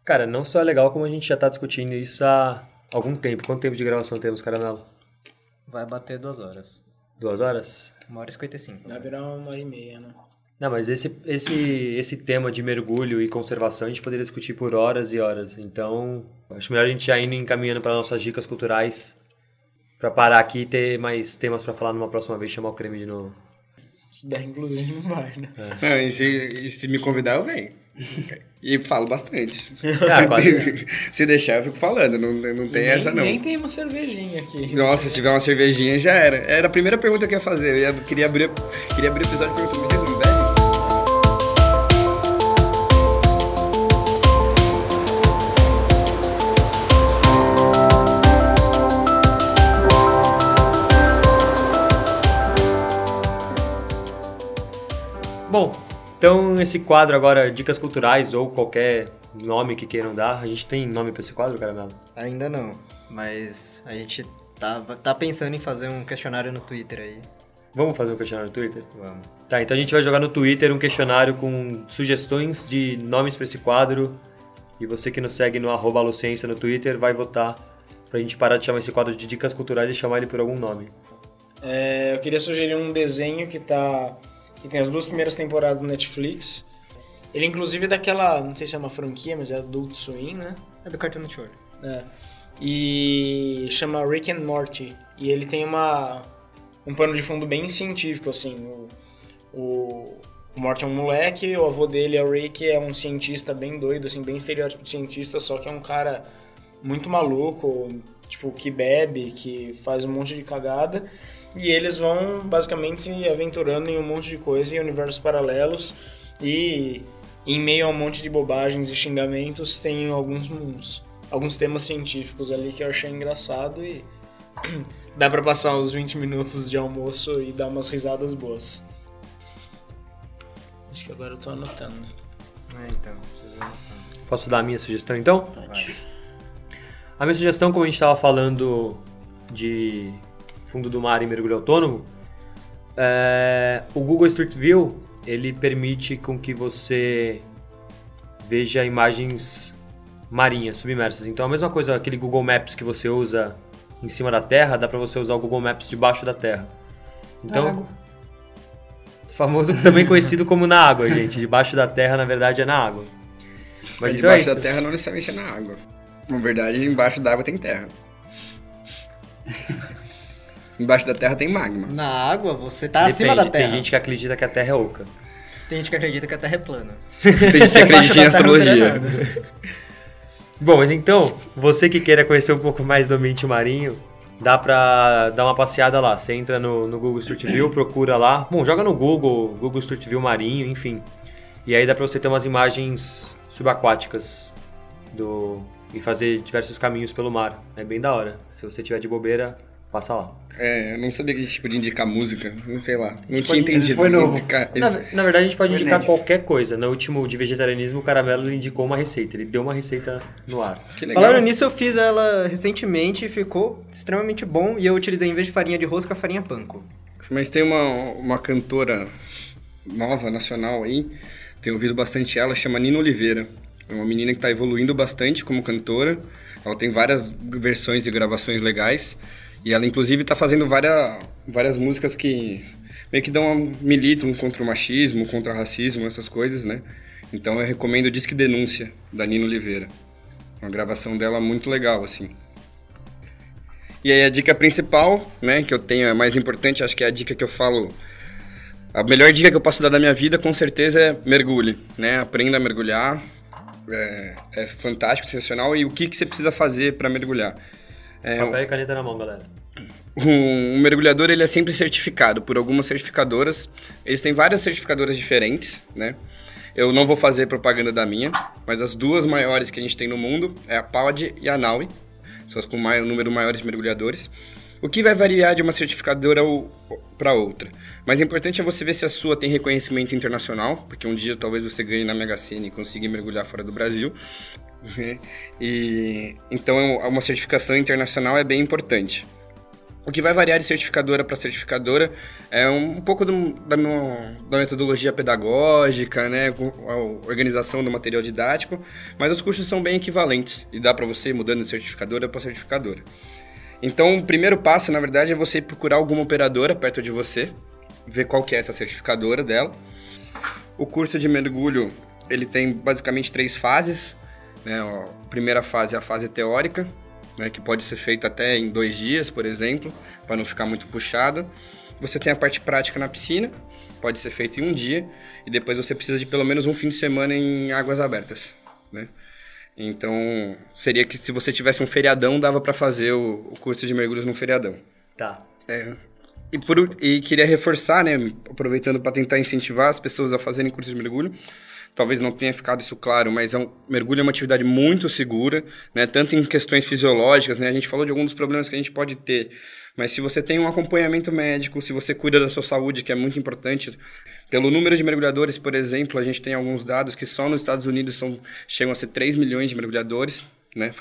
Cara, não só é legal, como a gente já está discutindo isso há algum tempo. Quanto tempo de gravação temos, Caranelo? Vai bater duas horas. Duas horas? Uma hora e cinquenta e cinco. Vai virar uma hora e meia, né? Não, mas esse, esse, esse tema de mergulho e conservação a gente poderia discutir por horas e horas. Então, acho melhor a gente já indo encaminhando para nossas dicas culturais, para parar aqui e ter mais temas para falar numa próxima vez, chamar o Creme de novo. Estudar, inclusive, não vai, né? Não, e se, e se me convidar, eu venho. E falo bastante. Ah, quase. Se deixar, eu fico falando. Não, não tem nem, essa, não. Nem tem uma cervejinha aqui. Nossa, se tiver uma cervejinha, já era. Era a primeira pergunta que eu ia fazer. Eu ia, queria, abrir, queria abrir o episódio perguntando pra vocês. Bom, então esse quadro agora, dicas culturais ou qualquer nome que queiram dar, a gente tem nome para esse quadro, Caramelo? Ainda não, mas a gente tá, tá pensando em fazer um questionário no Twitter aí. Vamos fazer um questionário no Twitter? Vamos. Tá, então a gente vai jogar no Twitter um questionário com sugestões de nomes para esse quadro e você que nos segue no arroba Alô Ciência no Twitter vai votar pra gente parar de chamar esse quadro de dicas culturais e chamar ele por algum nome. É, eu queria sugerir um desenho que tá... que tem as duas primeiras temporadas do Netflix. Ele, inclusive, é daquela... Não sei se é uma franquia, mas é Adult Swim, né? É do Cartoon Network. É. E chama Rick and Morty. E ele tem uma... Um pano de fundo bem científico, assim. O, o, o Morty é um moleque, o avô dele é o Rick, é um cientista bem doido, assim, bem estereótipo de cientista, só que é um cara muito maluco, tipo, que bebe, que faz um monte de cagada. E eles vão, basicamente, se aventurando em um monte de coisa, em universos paralelos. E em meio a um monte de bobagens e xingamentos, tem alguns, uns, alguns temas científicos ali que eu achei engraçado. E dá pra passar uns vinte minutos de almoço e dar umas risadas boas. Acho que agora eu tô anotando, né? É, então. Posso dar a minha sugestão, então? Pode. A minha sugestão, como a gente tava falando de... fundo do mar e mergulho autônomo, é, o Google Street View, ele permite com que você veja imagens marinhas, submersas. Então, a mesma coisa, aquele Google Maps que você usa em cima da terra, dá para você usar o Google Maps debaixo da terra. Então, na água. Famoso, também conhecido como na água, gente. Debaixo da terra, na verdade, é na água. Mas, Mas então debaixo é da terra não necessariamente é na água. Na verdade, embaixo da água tem terra. Embaixo da terra tem magma. Na água, você tá Depende, acima da terra. Tem gente que acredita que a terra é oca. Tem gente que acredita que a terra é plana. Tem gente que acredita em astrologia. Bom, mas então, você que queira conhecer um pouco mais do ambiente marinho, dá pra dar uma passeada lá. Você entra no, no Google Street View, procura lá. Bom, joga no Google, Google Street View marinho, enfim. E aí dá pra você ter umas imagens subaquáticas do, e fazer diversos caminhos pelo mar. É bem da hora. Se você tiver de bobeira... Passa lá. É, eu não sabia que a gente podia indicar música, não sei lá, não tinha entendido. Foi novo. Indicar, na, na verdade, a gente pode foi indicar inédito. Qualquer coisa. No último de vegetarianismo, o Caramelo indicou uma receita, ele deu uma receita no ar. Que legal. Falando nisso, eu fiz ela recentemente e ficou extremamente bom e eu utilizei, em vez de farinha de rosca, farinha panko. Mas tem uma, uma cantora nova, nacional aí, tenho ouvido bastante ela, chama Nina Oliveira. É uma menina que está evoluindo bastante como cantora, ela tem várias versões e gravações legais. E ela, inclusive, tá fazendo várias, várias músicas que meio que dão uma, militam contra o machismo, contra o racismo, essas coisas, né? Então eu recomendo o Disque Denúncia, da Nina Oliveira. Uma gravação dela muito legal, assim. E aí a dica principal, né, que eu tenho, é mais importante, acho que é a dica que eu falo... A melhor dica que eu posso dar da minha vida, com certeza, é mergulhe, né? Aprenda a mergulhar, é, é fantástico, sensacional. E o que, que você precisa fazer para mergulhar? É, papel e caneta na mão, galera. Um, um mergulhador, ele é sempre certificado por algumas certificadoras. Eles têm várias certificadoras diferentes, né? Eu não vou fazer propaganda da minha, mas as duas maiores que a gente tem no mundo é a P A D I e a Naui. São as com o número maior de mergulhadores. O que vai variar de uma certificadora para outra. Mas o importante é você ver se a sua tem reconhecimento internacional, porque um dia talvez você ganhe na Mega Sena e consiga mergulhar fora do Brasil. E, então uma certificação internacional é bem importante. O que vai variar de certificadora para certificadora é um, um pouco do, da, minha, da metodologia pedagógica, né, a organização do material didático, mas os cursos são bem equivalentes e dá para você ir mudando de certificadora para certificadora. Então o primeiro passo, na verdade, é você procurar alguma operadora perto de você, ver qual que é essa certificadora dela. O curso de mergulho, ele tem basicamente três fases. Né, a primeira fase é a fase teórica, né, que pode ser feita até em dois dias, por exemplo, para não ficar muito puxada. Você tem a parte prática na piscina, pode ser feita em um dia, e depois você precisa de pelo menos um fim de semana em águas abertas, né? Então, seria que se você tivesse um feriadão, dava para fazer o, o curso de mergulhos num feriadão. Tá. É, e, por, e queria reforçar, né, aproveitando para tentar incentivar as pessoas a fazerem curso de mergulho. Talvez não tenha ficado isso claro, mas é um, mergulho é uma atividade muito segura, né, tanto em questões fisiológicas, né, a gente falou de alguns dos problemas que a gente pode ter, mas se você tem um acompanhamento médico, se você cuida da sua saúde, que é muito importante, pelo número de mergulhadores, por exemplo, a gente tem alguns dados que só nos Estados Unidos são, chegam a ser três milhões de mergulhadores, né,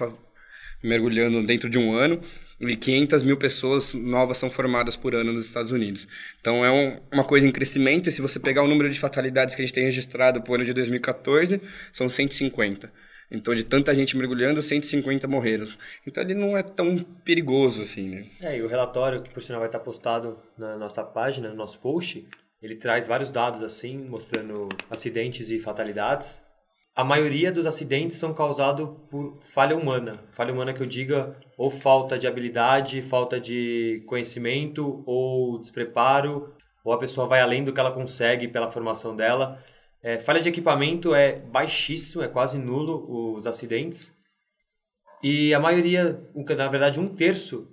mergulhando dentro de um ano, e quinhentas mil pessoas novas são formadas por ano nos Estados Unidos. Então é um, uma coisa em crescimento, e se você pegar o número de fatalidades que a gente tem registrado para o ano de dois mil e quatorze, são cento e cinquenta. Então, de tanta gente mergulhando, cento e cinquenta morreram. Então, ele não é tão perigoso assim, né? É, e o relatório, que por sinal vai estar postado na nossa página, no nosso post, ele traz vários dados assim, mostrando acidentes e fatalidades. A maioria dos acidentes são causados por falha humana. Falha humana que eu diga, ou falta de habilidade, falta de conhecimento, ou despreparo, ou a pessoa vai além do que ela consegue pela formação dela. É, falha de equipamento é baixíssimo, é quase nulo os acidentes. E a maioria, na verdade um terço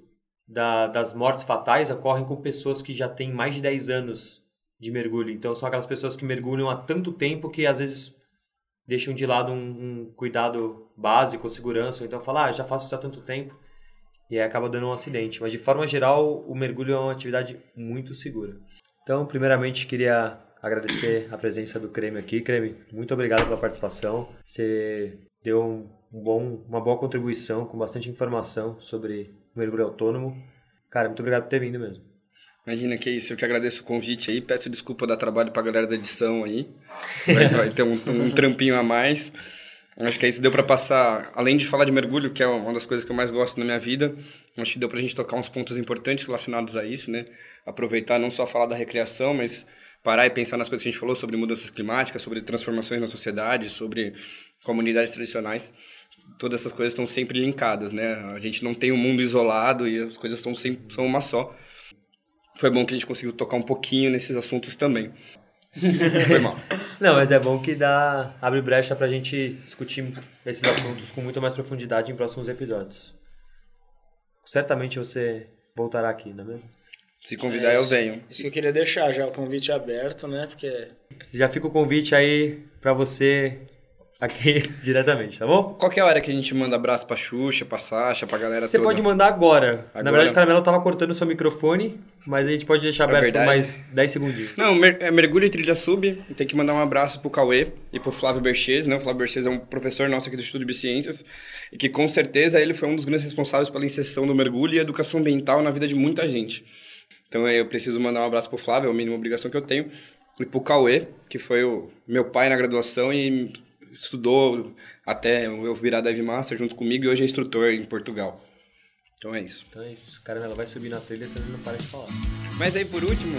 da, das mortes fatais ocorrem com pessoas que já têm mais de dez anos de mergulho. Então são aquelas pessoas que mergulham há tanto tempo que às vezes deixam de lado um, um cuidado básico, segurança, ou então falam, ah, já faço isso há tanto tempo, e aí acaba dando um acidente. Mas de forma geral, o mergulho é uma atividade muito segura. Então, primeiramente, queria agradecer a presença do Creme aqui. Creme, muito obrigado pela participação. Você deu um bom, uma boa contribuição, com bastante informação sobre o mergulho autônomo. Cara, muito obrigado por ter vindo mesmo. Imagina, que é isso, eu que agradeço o convite aí, peço desculpa dar trabalho pra galera da edição aí, vai, vai ter um, um trampinho a mais. Acho que é isso, deu pra passar, além de falar de mergulho, que é uma das coisas que eu mais gosto na minha vida, acho que deu pra gente tocar uns pontos importantes relacionados a isso, né? Aproveitar não só falar da recreação, mas parar e pensar nas coisas que a gente falou sobre mudanças climáticas, sobre transformações na sociedade, sobre comunidades tradicionais. Todas essas coisas estão sempre linkadas, né? A gente não tem um mundo isolado e as coisas estão sempre, são uma só. Foi bom que a gente conseguiu tocar um pouquinho nesses assuntos também. Foi mal. Não, mas é bom que dá, abre brecha pra gente discutir esses assuntos com muito mais profundidade em próximos episódios. Certamente você voltará aqui, não é mesmo? Se convidar, é, eu venho. Isso que eu queria deixar já, o convite aberto, né? Porque já fica o convite aí pra você aqui diretamente, tá bom? Qual que é a hora que a gente manda abraço pra Xuxa, pra Sasha, pra galera Você toda? Você pode mandar agora. agora. Na verdade, o Caramelo tava cortando o seu microfone, mas a gente pode deixar aberto é por mais dez segundinhos. Não, é mergulho e trilha sub. Tem que mandar um abraço pro Cauê e pro Flávio Berches, né? O Flávio Berches é um professor nosso aqui do Instituto de Biociências e que, com certeza, ele foi um dos grandes responsáveis pela inserção do mergulho e educação ambiental na vida de muita gente. Então, eu preciso mandar um abraço pro Flávio, é a mínima obrigação que eu tenho, e pro Cauê, que foi o meu pai na graduação e estudou até eu virar Dive Master junto comigo e hoje é instrutor em Portugal. Então é isso. Então é isso. Cara, ela vai subir na trilha, você não para de falar. Mas aí, por último...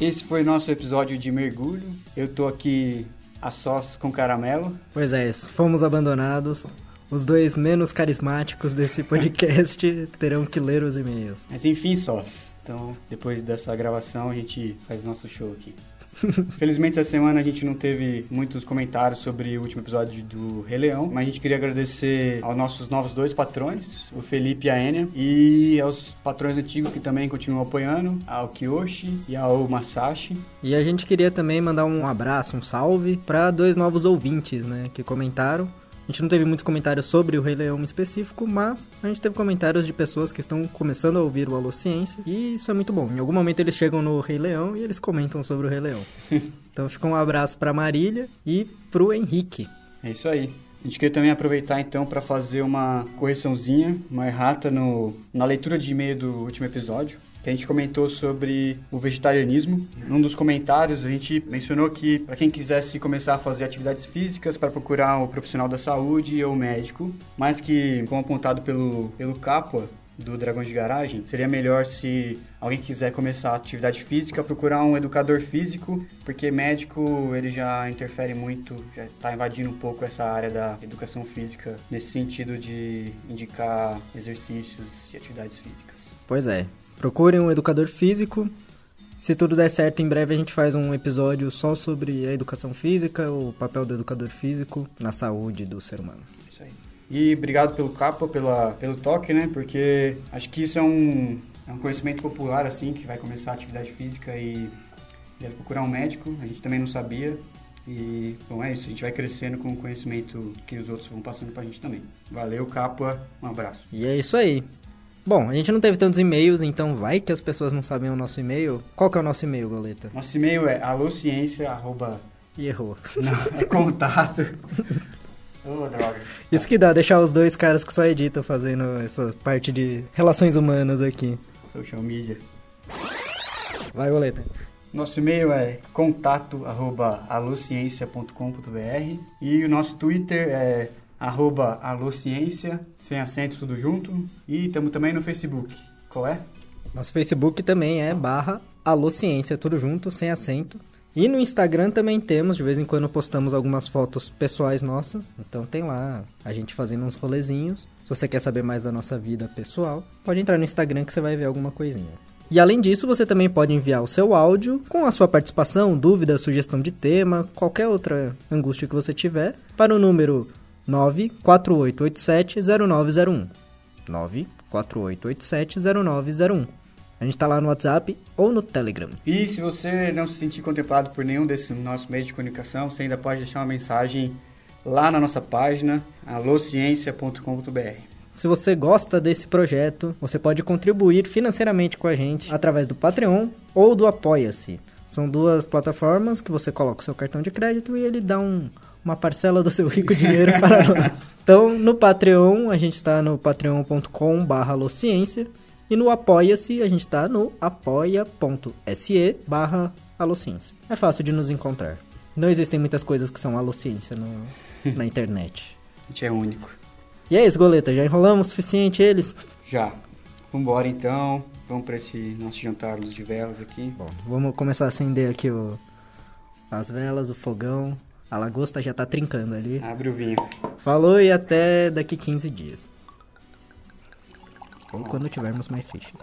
Esse foi nosso episódio de mergulho. Eu tô aqui a sós com Caramelo. Pois é, isso. Fomos abandonados. Os dois menos carismáticos desse podcast terão que ler os e-mails. Mas enfim, sós. Então, depois dessa gravação, a gente faz nosso show aqui. Felizmente, essa semana a gente não teve muitos comentários sobre o último episódio do Rei Leão, mas a gente queria agradecer aos nossos novos dois patrões, o Felipe e a Enia, e aos patrões antigos que também continuam apoiando, ao Kiyoshi e ao Masashi. E a gente queria também mandar um abraço, um salve, para dois novos ouvintes, né, que comentaram. A gente não teve muitos comentários sobre o Rei Leão em específico, mas a gente teve comentários de pessoas que estão começando a ouvir o Alô Ciência, e isso é muito bom. Em algum momento eles chegam no Rei Leão e eles comentam sobre o Rei Leão. Então fica um abraço para Marília e pro Henrique. É isso aí. A gente queria também aproveitar então para fazer uma correçãozinha, uma errata no, na leitura de e-mail do último episódio. A gente comentou sobre o vegetarianismo. Num dos comentários, a gente mencionou que para quem quisesse começar a fazer atividades físicas, para procurar um profissional da saúde ou médico, mas que, como apontado pelo, pelo Capua, do Dragões de Garagem, seria melhor se alguém quiser começar a atividade física, procurar um educador físico, porque médico ele já interfere muito, já está invadindo um pouco essa área da educação física, nesse sentido de indicar exercícios e atividades físicas. Pois é, procurem um educador físico. Se tudo der certo, em breve a gente faz um episódio só sobre a educação física, o papel do educador físico na saúde do ser humano. Isso aí. E obrigado pelo Capa, pela, pelo toque, né? Porque acho que isso é um, é um conhecimento popular, assim, que vai começar a atividade física e deve procurar um médico. A gente também não sabia. E, bom, é isso. A gente vai crescendo com o conhecimento que os outros vão passando pra gente também. Valeu, Capa. Um abraço. E é isso aí. Bom, a gente não teve tantos e-mails, então vai que as pessoas não sabem o nosso e-mail. Qual que é o nosso e-mail, Goleta? Nosso e-mail é alociência, arroba... E errou. Não, é contato. Oh, droga. Isso que dá, deixar os dois caras que só editam fazendo essa parte de relações humanas aqui. Social media. Vai, Goleta. Nosso e-mail é contato, arroba, alociência ponto com ponto br e o nosso Twitter é... arroba Alô Ciência, sem acento, tudo junto. E estamos também no Facebook. Qual é? Nosso Facebook também é barra Alô Ciência, tudo junto, sem acento. E no Instagram também temos, de vez em quando postamos algumas fotos pessoais nossas. Então tem lá a gente fazendo uns rolezinhos. Se você quer saber mais da nossa vida pessoal, pode entrar no Instagram que você vai ver alguma coisinha. E além disso, você também pode enviar o seu áudio com a sua participação, dúvida, sugestão de tema, qualquer outra angústia que você tiver, para o número... nove quatro oito oito sete zero nove zero um nove quatro oito oito sete zero nove zero um. A gente tá lá no WhatsApp ou no Telegram. E se você não se sentir contemplado por nenhum desses nossos meios de comunicação, você ainda pode deixar uma mensagem lá na nossa página alociência ponto com ponto br. Se você gosta desse projeto, você pode contribuir financeiramente com a gente através do Patreon ou do Apoia-se. São duas plataformas que você coloca o seu cartão de crédito e ele dá um... uma parcela do seu rico dinheiro para nós. Então, no Patreon, a gente está no patreon ponto com barra alociência e no Apoia-se, a gente está no apoia.se barra alociência. É fácil de nos encontrar. Não existem muitas coisas que são alociência no, na internet. A gente é único. E é isso, Goleta. Já enrolamos o suficiente eles? Já. Vambora, então. Vamos para esse nosso jantar luz de velas aqui. Bom, vamos começar a acender aqui o, as velas, o fogão. A lagosta já tá trincando ali. Abre o vinho. Falou e até daqui quinze dias. Ou quando tivermos mais fichas.